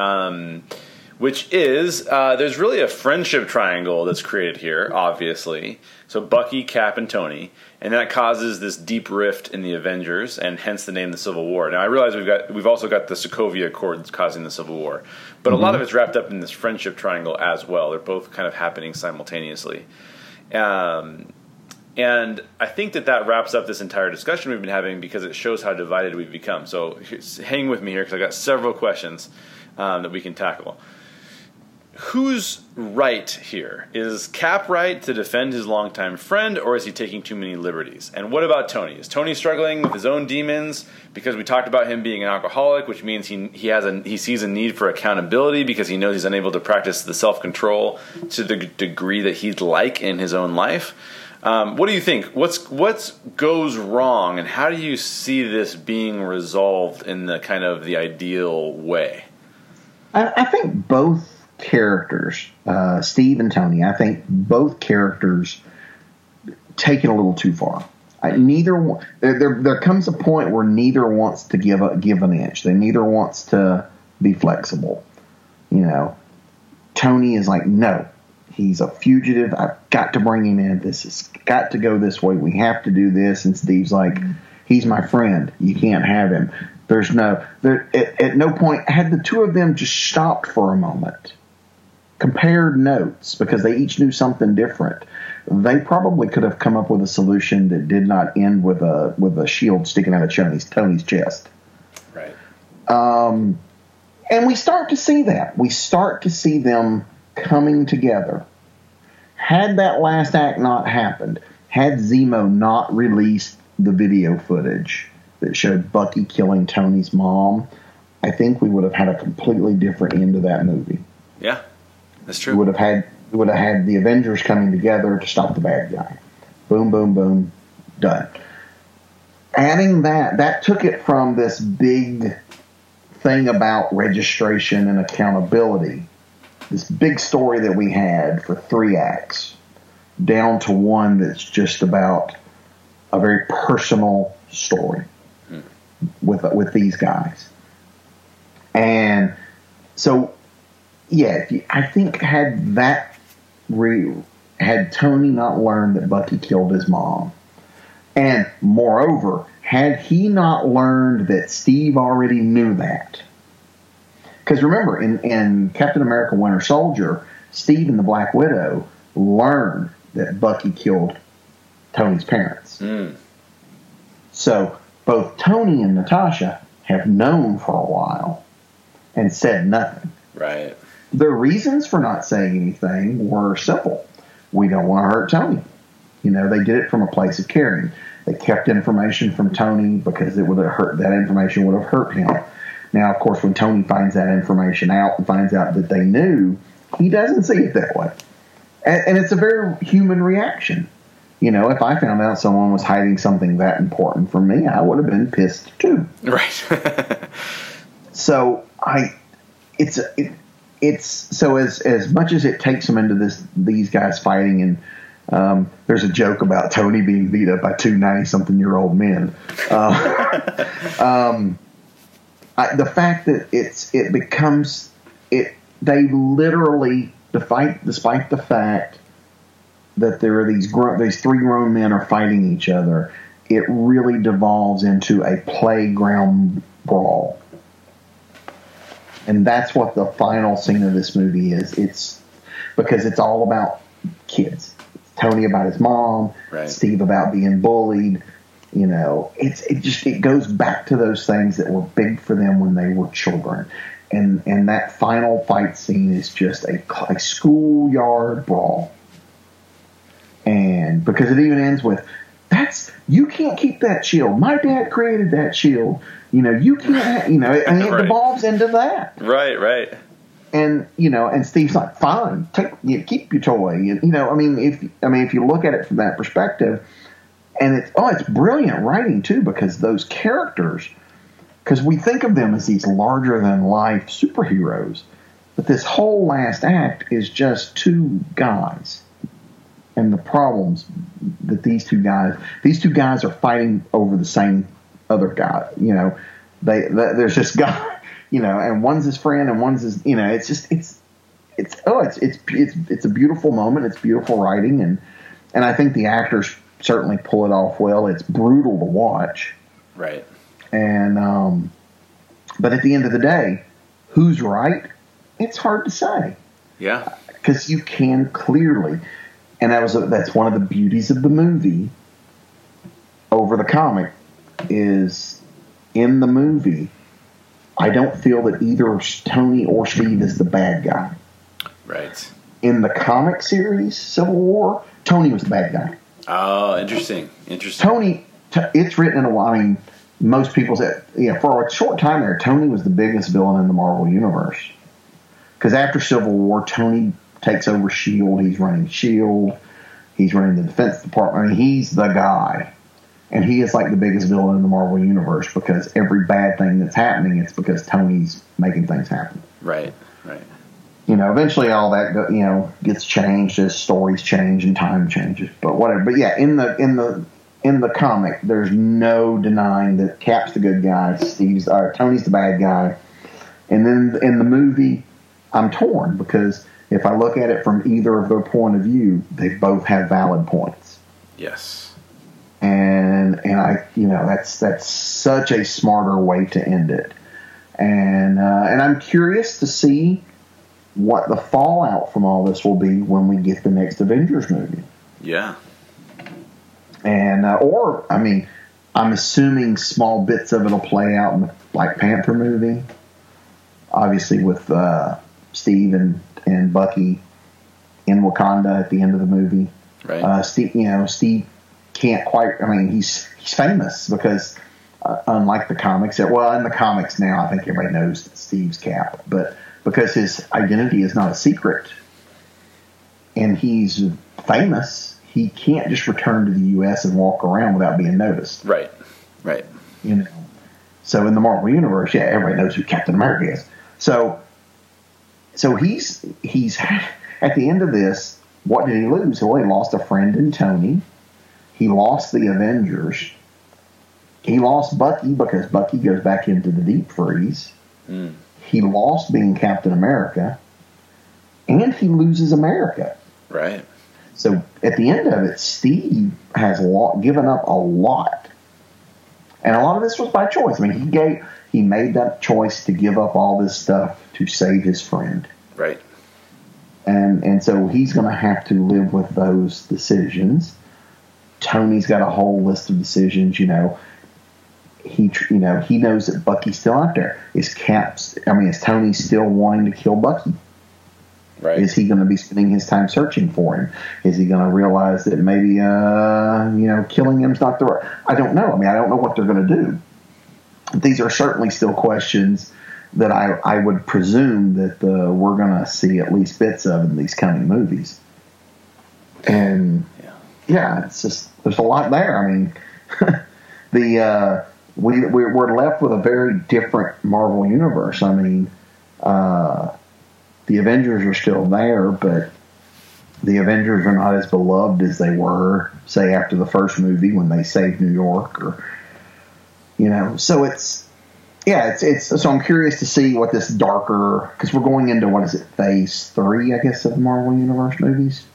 which is there's really a friendship triangle that's created here, obviously. So Bucky, Cap, and Tony, and that causes this deep rift in the Avengers, and hence the name the Civil War. Now I realize we've also got the Sokovia Accords causing the Civil War, but a lot of it's wrapped up in this friendship triangle as well. They're both kind of happening simultaneously. And I think that wraps up this entire discussion we've been having, because it shows how divided we've become. So hang with me here, because I've got several questions that we can tackle. Who's right here? Is Cap right to defend his longtime friend, or is he taking too many liberties? And what about Tony? Is Tony struggling with his own demons? Because we talked about him being an alcoholic, which means he sees a need for accountability because he knows he's unable to practice the self-control to the degree that he'd like in his own life. What do you think? What goes wrong, and how do you see this being resolved in the kind of the ideal way? I think both characters, Steve and Tony, I think both characters take it a little too far. There comes a point where neither wants to give an inch. They neither wants to be flexible. You know, Tony is like, no. He's a fugitive. I've got to bring him in. This has got to go this way. We have to do this. And Steve's like, he's my friend. You can't have him. At no point had the two of them just stopped for a moment, compared notes, because they each knew something different. They probably could have come up with a solution that did not end with a shield sticking out of Tony's chest. Right. And we start to see that. We start to see them coming together. Had that last act not happened, had Zemo not released the video footage that showed Bucky killing Tony's mom, I think we would have had a completely different end to that movie. Yeah, that's true. We would have had the Avengers coming together to stop the bad guy. Boom, boom, boom, done. adding that took it from this big thing about registration and accountability, this big story that we had for 3 acts, down to one that's just about a very personal story with these guys. And so, yeah, I think had Tony not learned that Bucky killed his mom, and moreover, had he not learned that Steve already knew that, because remember, in Captain America Winter Soldier, Steve and the Black Widow learned that Bucky killed Tony's parents. Mm. So both Tony and Natasha have known for a while and said nothing. Right. The reasons for not saying anything were simple. We don't want to hurt Tony. You know, they did it from a place of caring. They kept information from Tony because it would have hurt. That information would have hurt him. Now, of course, when Tony finds that information out and finds out that they knew, he doesn't see it that way. And it's a very human reaction. You know, if I found out someone was hiding something that important from me, I would have been pissed too. Right. So as much as it takes them into these guys fighting, and there's a joke about Tony being beat up by two 90-something-year-old men. The fact that they literally, despite the fact that there are these three grown men are fighting each other, it really devolves into a playground brawl. And that's what the final scene of this movie is. It's because it's all about kids. It's Tony about his mom, right. Steve about being bullied. You know, it goes back to those things that were big for them when they were children. And that final fight scene is just a schoolyard brawl. And because it even ends with, you can't keep that shield. My dad created that shield. You know, you can't, you know, and it right. devolves into that. Right, right. And, you know, and Steve's like, fine, keep your toy. And, you know, I mean, if you look at it from that perspective, and it's brilliant writing too, because those characters, because we think of them as these larger than life superheroes, but this whole last act is just two guys and the problems that these two guys are fighting over the same other guy. You know, there's this guy, you know, and one's his friend and one's his, you know, it's a beautiful moment. It's beautiful writing. And I think the actors certainly pull it off well. It's brutal to watch. Right. And, but at the end of the day, who's right? It's hard to say. Yeah. Cause you can clearly, and that's one of the beauties of the movie over the comic, is in the movie, I don't feel that either Tony or Steve is the bad guy. Right. In the comic series, Civil War, Tony was the bad guy. Oh, interesting. Tony, it's written in a while. I mean, most people said, you know, for a short time there, Tony was the biggest villain in the Marvel Universe. Because after Civil War, Tony takes over S.H.I.E.L.D. He's running S.H.I.E.L.D. He's running the Defense Department. I mean, he's the guy. And he is like the biggest villain in the Marvel Universe, because every bad thing that's happening, it's because Tony's making things happen. Right, right. You know, eventually all that, you know, gets changed as stories change and time changes, but whatever. But yeah, in the comic, there's no denying that Cap's the good guy, Tony's the bad guy. And then in the movie, I'm torn, because if I look at it from either of their point of view, they both have valid points. Yes. And I, you know, that's such a smarter way to end it. And I'm curious to see what the fallout from all this will be when we get the next Avengers movie. Yeah. And or I mean, I'm assuming small bits of it'll play out in the Black Panther movie. Obviously, with Steve and Bucky in Wakanda at the end of the movie. Right. Steve can't quite. I mean, he's famous because unlike the comics, in the comics now, I think everybody knows that Steve's Cap, but because his identity is not a secret and he's famous, he can't just return to the U.S. and walk around without being noticed. Right. Right. You know, so in the Marvel universe, yeah, everybody knows who Captain America is. So he's at the end of this, what did he lose? Well, he lost a friend in Tony. He lost the Avengers. He lost Bucky because Bucky goes back into the deep freeze. Mm. He lost being Captain America, and he loses America. Right. So at the end of it, Steve has given up a lot. And a lot of this was by choice. I mean, he made that choice to give up all this stuff to save his friend. Right. And so he's going to have to live with those decisions. Tony's got a whole list of decisions, you know. He knows that Bucky's still out there. Is Tony still wanting to kill Bucky? Right. Is he going to be spending his time searching for him? Is he going to realize that maybe, killing him's not the right? I don't know. I mean, I don't know what they're going to do. But these are certainly still questions that I would presume that we're going to see at least bits of in these coming movies. And yeah, it's just there's a lot there. I mean, we're left with a very different Marvel universe. I mean. The Avengers are still there, but the Avengers are not as beloved as they were, say, after the first movie when they saved New York, or So it's so I'm curious to see what this darker, because we're going into phase 3, I guess, of the Marvel Universe movies.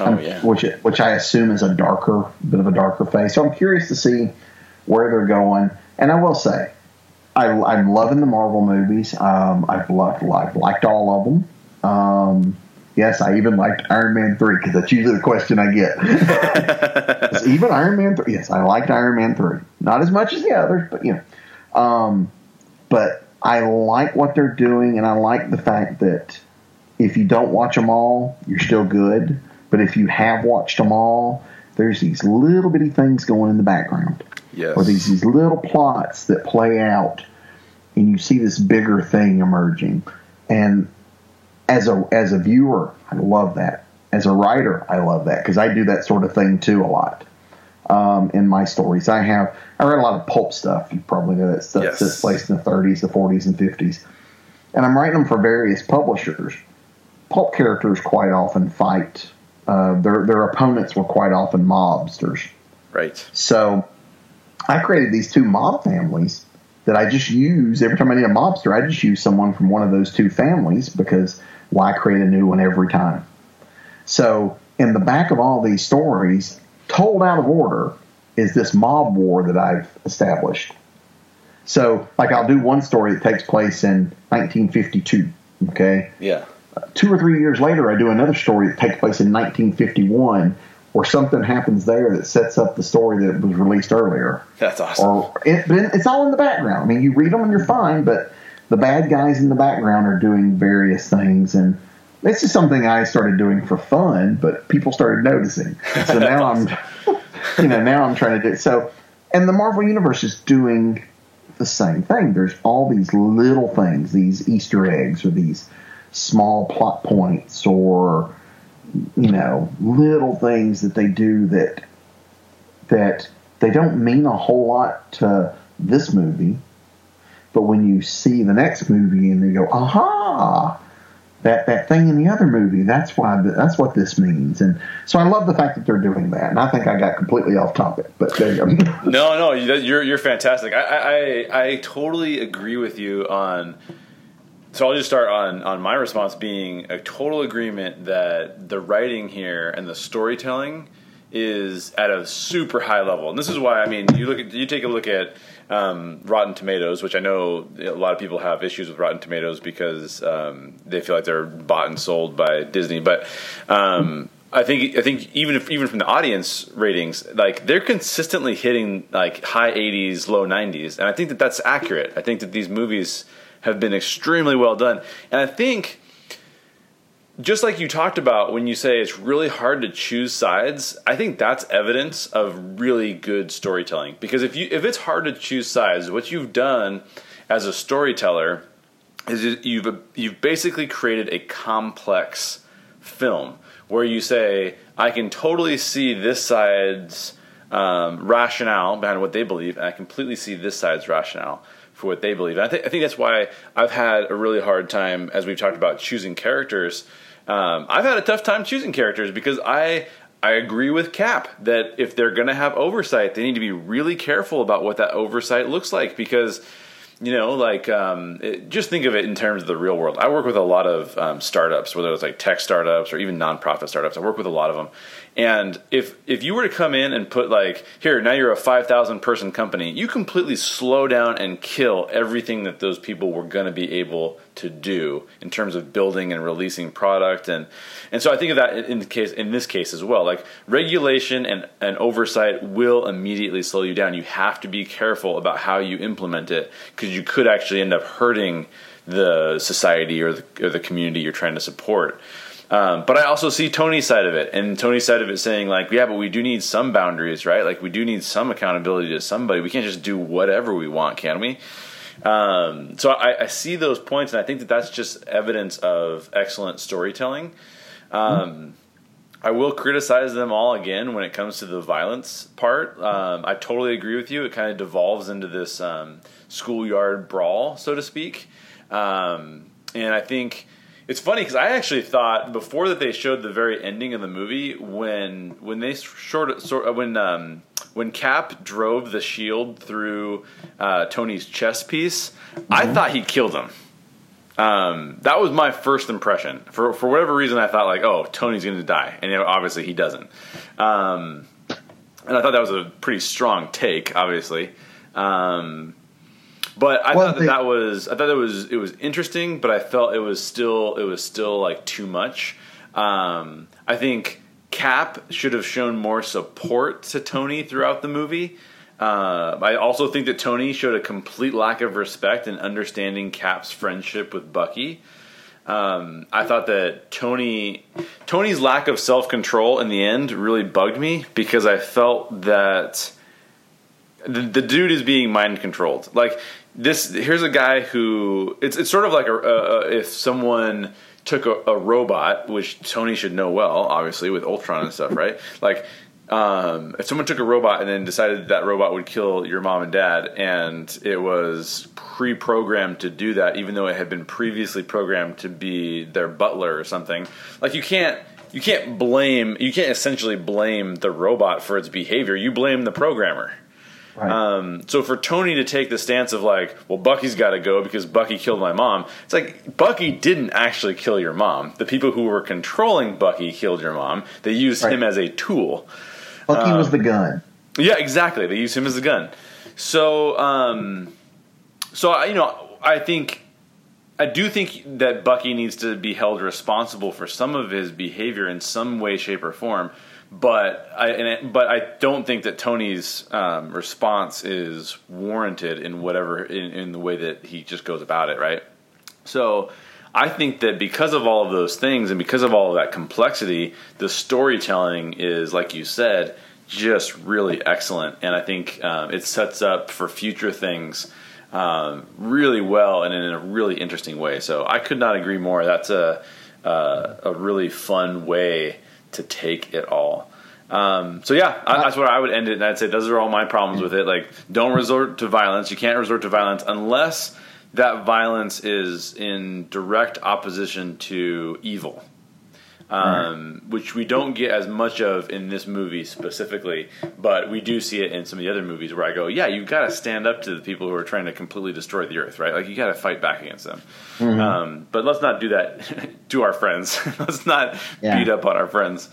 Oh yeah, which I assume is a bit of a darker phase. So I'm curious to see where they're going, and I will say. I'm loving the Marvel movies. I've liked all of them. Yes, I even liked Iron Man 3 because that's usually the question I get. Even Iron Man 3. Yes, I liked Iron Man 3. Not as much as the others, but but I like what they're doing, and I like the fact that if you don't watch them all, you're still good. But if you have watched them all, there's these little bitty things going in the background. Yes. Or these little plots that play out, and you see this bigger thing emerging. And as a viewer, I love that. As a writer, I love that, because I do that sort of thing too a lot in my stories. I read a lot of pulp stuff. You probably know that stuff that's placed in the 30s, the 40s, and 50s. And I'm writing them for various publishers. Pulp characters quite often fight. Their opponents were quite often mobsters. Right. So I created these two mob families that I just use every time I need a mobster. I just use someone from one of those two families, because why create a new one every time? So in the back of all these stories, told out of order, is this mob war that I've established. So like I'll do one story that takes place in 1952, okay? Yeah. 2 or 3 years later, I do another story that takes place in 1951, or something happens there that sets up the story that was released earlier. That's awesome. It's all in the background. I mean, you read them and you're fine, but the bad guys in the background are doing various things. And this is something I started doing for fun, but people started noticing. So now I'm trying to do it. So, and the Marvel Universe is doing the same thing. There's all these little things, these Easter eggs or these small plot points or little things that they do that they don't mean a whole lot to this movie, but when you see the next movie and you go, aha, that thing in the other movie, that's what this means. And so I love the fact that they're doing that. And I think I got completely off topic, but there you go. No, you're fantastic. I totally agree with you on. So I'll just start on my response being a total agreement that the writing here and the storytelling is at a super high level. And this is why, I mean, you take a look at Rotten Tomatoes, which I know a lot of people have issues with Rotten Tomatoes because they feel like they're bought and sold by Disney. But I think even from the audience ratings, like they're consistently hitting like high 80s, low 90s. And I think that that's accurate. I think that these movies have been extremely well done. And I think, just like you talked about when you say it's really hard to choose sides, I think that's evidence of really good storytelling. Because if it's hard to choose sides, what you've done as a storyteller is you've basically created a complex film where you say, I can totally see this side's rationale behind what they believe, and I completely see this side's rationale for what they believe. And I think that's why I've had a really hard time, as we've talked about, choosing characters. I've had a tough time choosing characters because I agree with Cap that if they're going to have oversight, they need to be really careful about what that oversight looks like because, you know, like just think of it in terms of the real world. I work with a lot of startups, whether it's like tech startups or even nonprofit startups. I work with a lot of them. And if you were to come in and put like, here, now you're a 5,000 person company, you completely slow down and kill everything that those people were going to be able to do in terms of building and releasing product. And so I think of that in this case as well, like regulation and oversight will immediately slow you down. You have to be careful about how you implement it because you could actually end up hurting the society or the community you're trying to support. But I also see Tony's side of it, and Tony's side of it saying like, yeah, but we do need some boundaries, right? Like we do need some accountability to somebody. We can't just do whatever we want, can we? So I see those points, and I think that that's just evidence of excellent storytelling. I will criticize them all again when it comes to the violence part. I totally agree with you. It kind of devolves into this schoolyard brawl, so to speak. And I think it's funny because I actually thought before that they showed the very ending of the movie when Cap drove the shield through Tony's chest piece, I thought he killed him. That was my first impression. For whatever reason, I thought like, oh, Tony's going to die, and obviously he doesn't. And I thought that was a pretty strong take, obviously. But I thought it was interesting, but I felt it was still like too much. I think Cap should have shown more support to Tony throughout the movie. I also think that Tony showed a complete lack of respect in understanding Cap's friendship with Bucky. I thought that Tony's lack of self-control in the end really bugged me because I felt that the dude is being mind controlled. Like this, here's a guy who it's sort of like if someone took a robot, which Tony should know well, obviously with Ultron and stuff, right? Like if someone took a robot and then decided that robot would kill your mom and dad, and it was pre-programmed to do that, even though it had been previously programmed to be their butler or something. Like you can't essentially blame the robot for its behavior. You blame the programmer. Right. So for Tony to take the stance of like, well, Bucky's got to go because Bucky killed my mom. It's like, Bucky didn't actually kill your mom. The people who were controlling Bucky killed your mom. They used him as a tool. Bucky was the gun. Yeah, exactly. They used him as the gun. So, I do think that Bucky needs to be held responsible for some of his behavior in some way, shape, or form. But I don't think that Tony's response is warranted in the way that he just goes about it, right? So I think that because of all of those things and because of all of that complexity, the storytelling is, like you said, just really excellent. And I think it sets up for future things really well and in a really interesting way. So I could not agree more. That's a really fun way to take it all. That's where I would end it, and I'd say those are all my problems with it. Like, don't resort to violence. You can't resort to violence unless that violence is in direct opposition to evil, which we don't get as much of in this movie specifically, but we do see it in some of the other movies where I go, yeah, you've got to stand up to the people who are trying to completely destroy the earth, right? Like, you got to fight back against them. Mm-hmm. But let's not do that to our friends. Let's not beat up on our friends.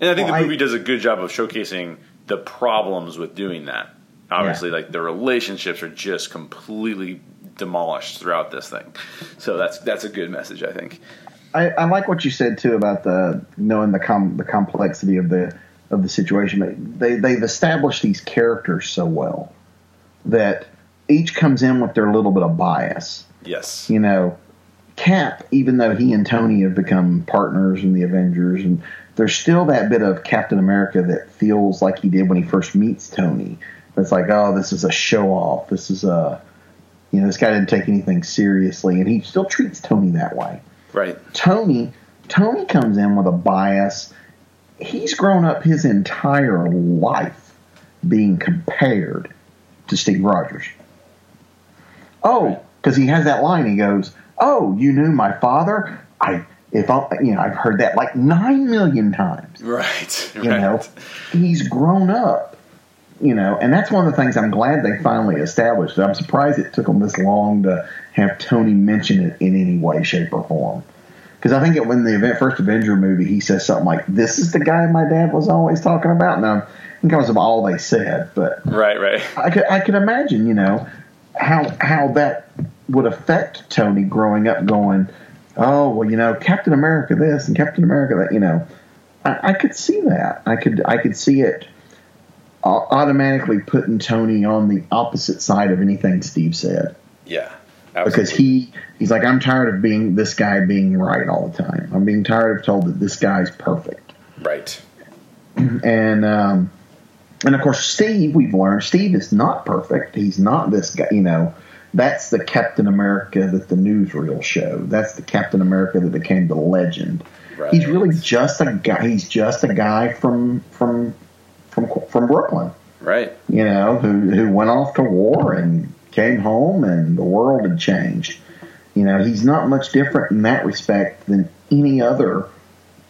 And I think the movie does a good job of showcasing the problems with doing that. Obviously, like, the relationships are just completely demolished throughout this thing. So that's a good message, I think. I like what you said too about the knowing the complexity of the situation. They've established these characters so well that each comes in with their little bit of bias. Yes, you know, Cap, even though he and Tony have become partners in the Avengers, and there's still that bit of Captain America that feels like he did when he first meets Tony. That's like, oh, this is a show off. This is this guy didn't take anything seriously, and he still treats Tony that way. Right. Tony comes in with a bias. He's grown up his entire life being compared to Steve Rogers. Oh, because he has that line. He goes, "Oh, you knew my father? I've heard that like 9 million times." Right. You know, he's grown up. You know, and that's one of the things I'm glad they finally established. I'm surprised it took them this long to have Tony mention it in any way, shape, or form. Because I think it, when the first Avenger movie, he says something like, "This is the guy my dad was always talking about." Now, it comes of all they said, but right. I could imagine, you know, how that would affect Tony growing up, going, "Oh, well, you know, Captain America this and Captain America that." You know, I could see that. I could see it automatically putting Tony on the opposite side of anything Steve said. Yeah, absolutely. Because he's like, "I'm tired of being this guy being right all the time. I'm being tired of told that this guy's perfect." Right. And of course, Steve, we've learned, Steve is not perfect. He's not this guy. You know, that's the Captain America that the newsreel showed. That's the Captain America that became the legend. Right. He's really just a guy. He's just a guy from Brooklyn, right? You know, who went off to war and came home, and the world had changed. You know, he's not much different in that respect than any other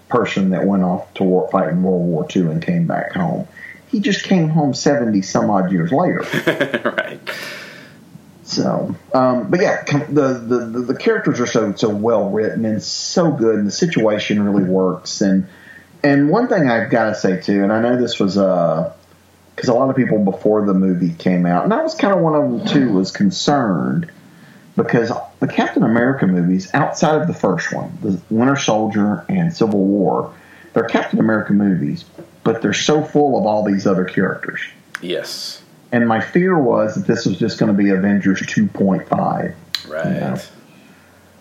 person that went off to war, fight in World War II, and came back home. He just came home 70 some odd years later, right? So, but yeah, the characters are so well written and so good, and the situation really works. And one thing I've got to say, too, and I know this was because a lot of people before the movie came out, and I was kind of one of them, too, was concerned because the Captain America movies, outside of the first one, the Winter Soldier and Civil War, they're Captain America movies, but they're so full of all these other characters. Yes. And my fear was that this was just going to be Avengers 2.5. Right. You know?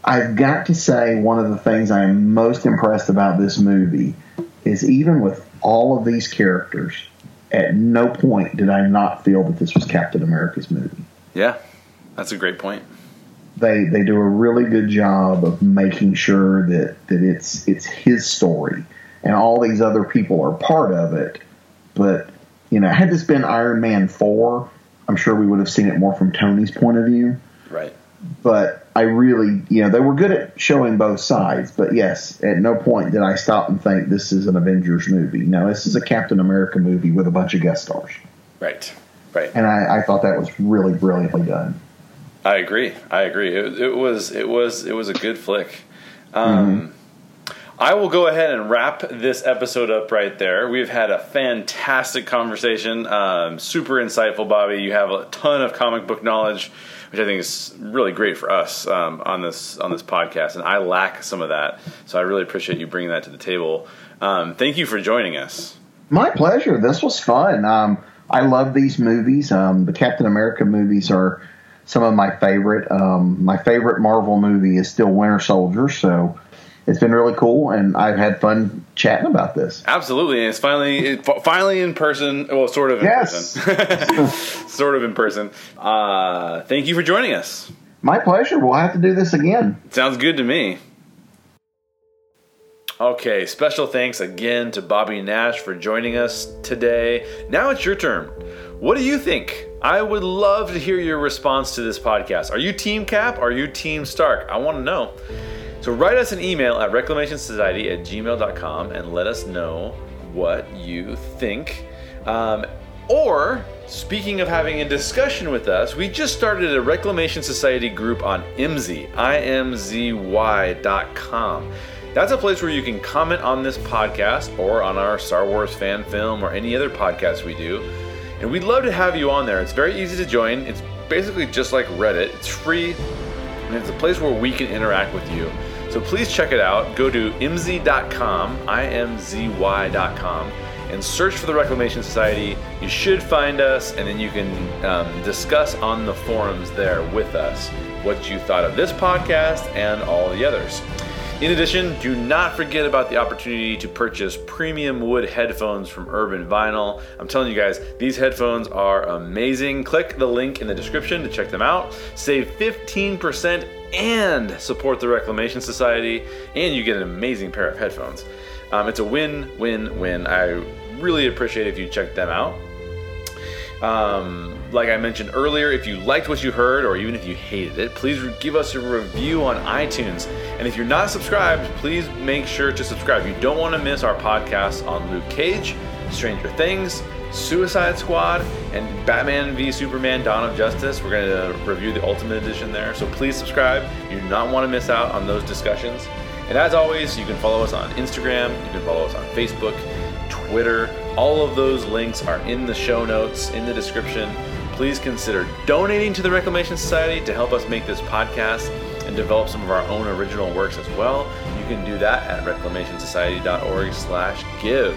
I've got to say one of the things I am most impressed about this movie is even with all of these characters, at no point did I not feel that this was Captain America's movie. Yeah, that's a great point. They do a really good job of making sure that it's his story, and all these other people are part of it. But, you know, had this been Iron Man 4, I'm sure we would have seen it more from Tony's point of view. Right. But I really, you know, they were good at showing both sides. But yes, at no point did I stop and think this is an Avengers movie. No, this is a Captain America movie with a bunch of guest stars. Right. And I thought that was really brilliantly done. I agree. It was a good flick. I will go ahead and wrap this episode up right there. We've had a fantastic conversation. Super insightful, Bobby. You have a ton of comic book knowledge, which I think is really great for us on this podcast. And I lack some of that. So I really appreciate you bringing that to the table. Thank you for joining us. My pleasure. This was fun. I love these movies. The Captain America movies are some of my favorite. My favorite Marvel movie is still Winter Soldier. So it's been really cool, and I've had fun chatting about this. Absolutely, and it's finally in person. Well, sort of in person. Sort of in person. Thank you for joining us. My pleasure. We'll have to do this again. Sounds good to me. Okay, special thanks again to Bobby Nash for joining us today. Now it's your turn. What do you think? I would love to hear your response to this podcast. Are you Team Cap? Are you Team Stark? I want to know. So write us an email at reclamationsociety@gmail.com and let us know what you think. Or, speaking of having a discussion with us, we just started a Reclamation Society group on IMZY, IMZY.com. That's a place where you can comment on this podcast or on our Star Wars fan film or any other podcast we do. And we'd love to have you on there. It's very easy to join. It's basically just like Reddit. It's free. And it's a place where we can interact with you. So please check it out. Go to imzy.com, IMZY.com, and search for the Reclamation Society. You should find us, and then you can discuss on the forums there with us what you thought of this podcast and all the others. In addition, do not forget about the opportunity to purchase premium wood headphones from Urban Vinyl. I'm telling you guys, these headphones are amazing. Click the link in the description to check them out. Save 15% and support the Reclamation Society, and you get an amazing pair of headphones. It's a win, win, win. I really appreciate if you check them out. Like I mentioned earlier, if you liked what you heard, or even if you hated it, please give us a review on iTunes. And if you're not subscribed, please make sure to subscribe. You don't want to miss our podcasts on Luke Cage, Stranger Things, Suicide Squad, and Batman v Superman: Dawn of Justice. We're going to review the Ultimate Edition there, so please subscribe. You do not want to miss out on those discussions. And as always, you can follow us on Instagram, you can follow us on Facebook, Twitter. All of those links are in the show notes, in the description. Please consider donating to the Reclamation Society to help us make this podcast and develop some of our own original works as well. You can do that at reclamationsociety.org/give.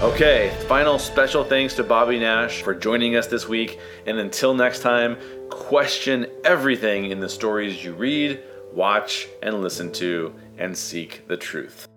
Okay, final special thanks to Bobby Nash for joining us this week. And until next time, question everything in the stories you read, watch, and listen to, and seek the truth.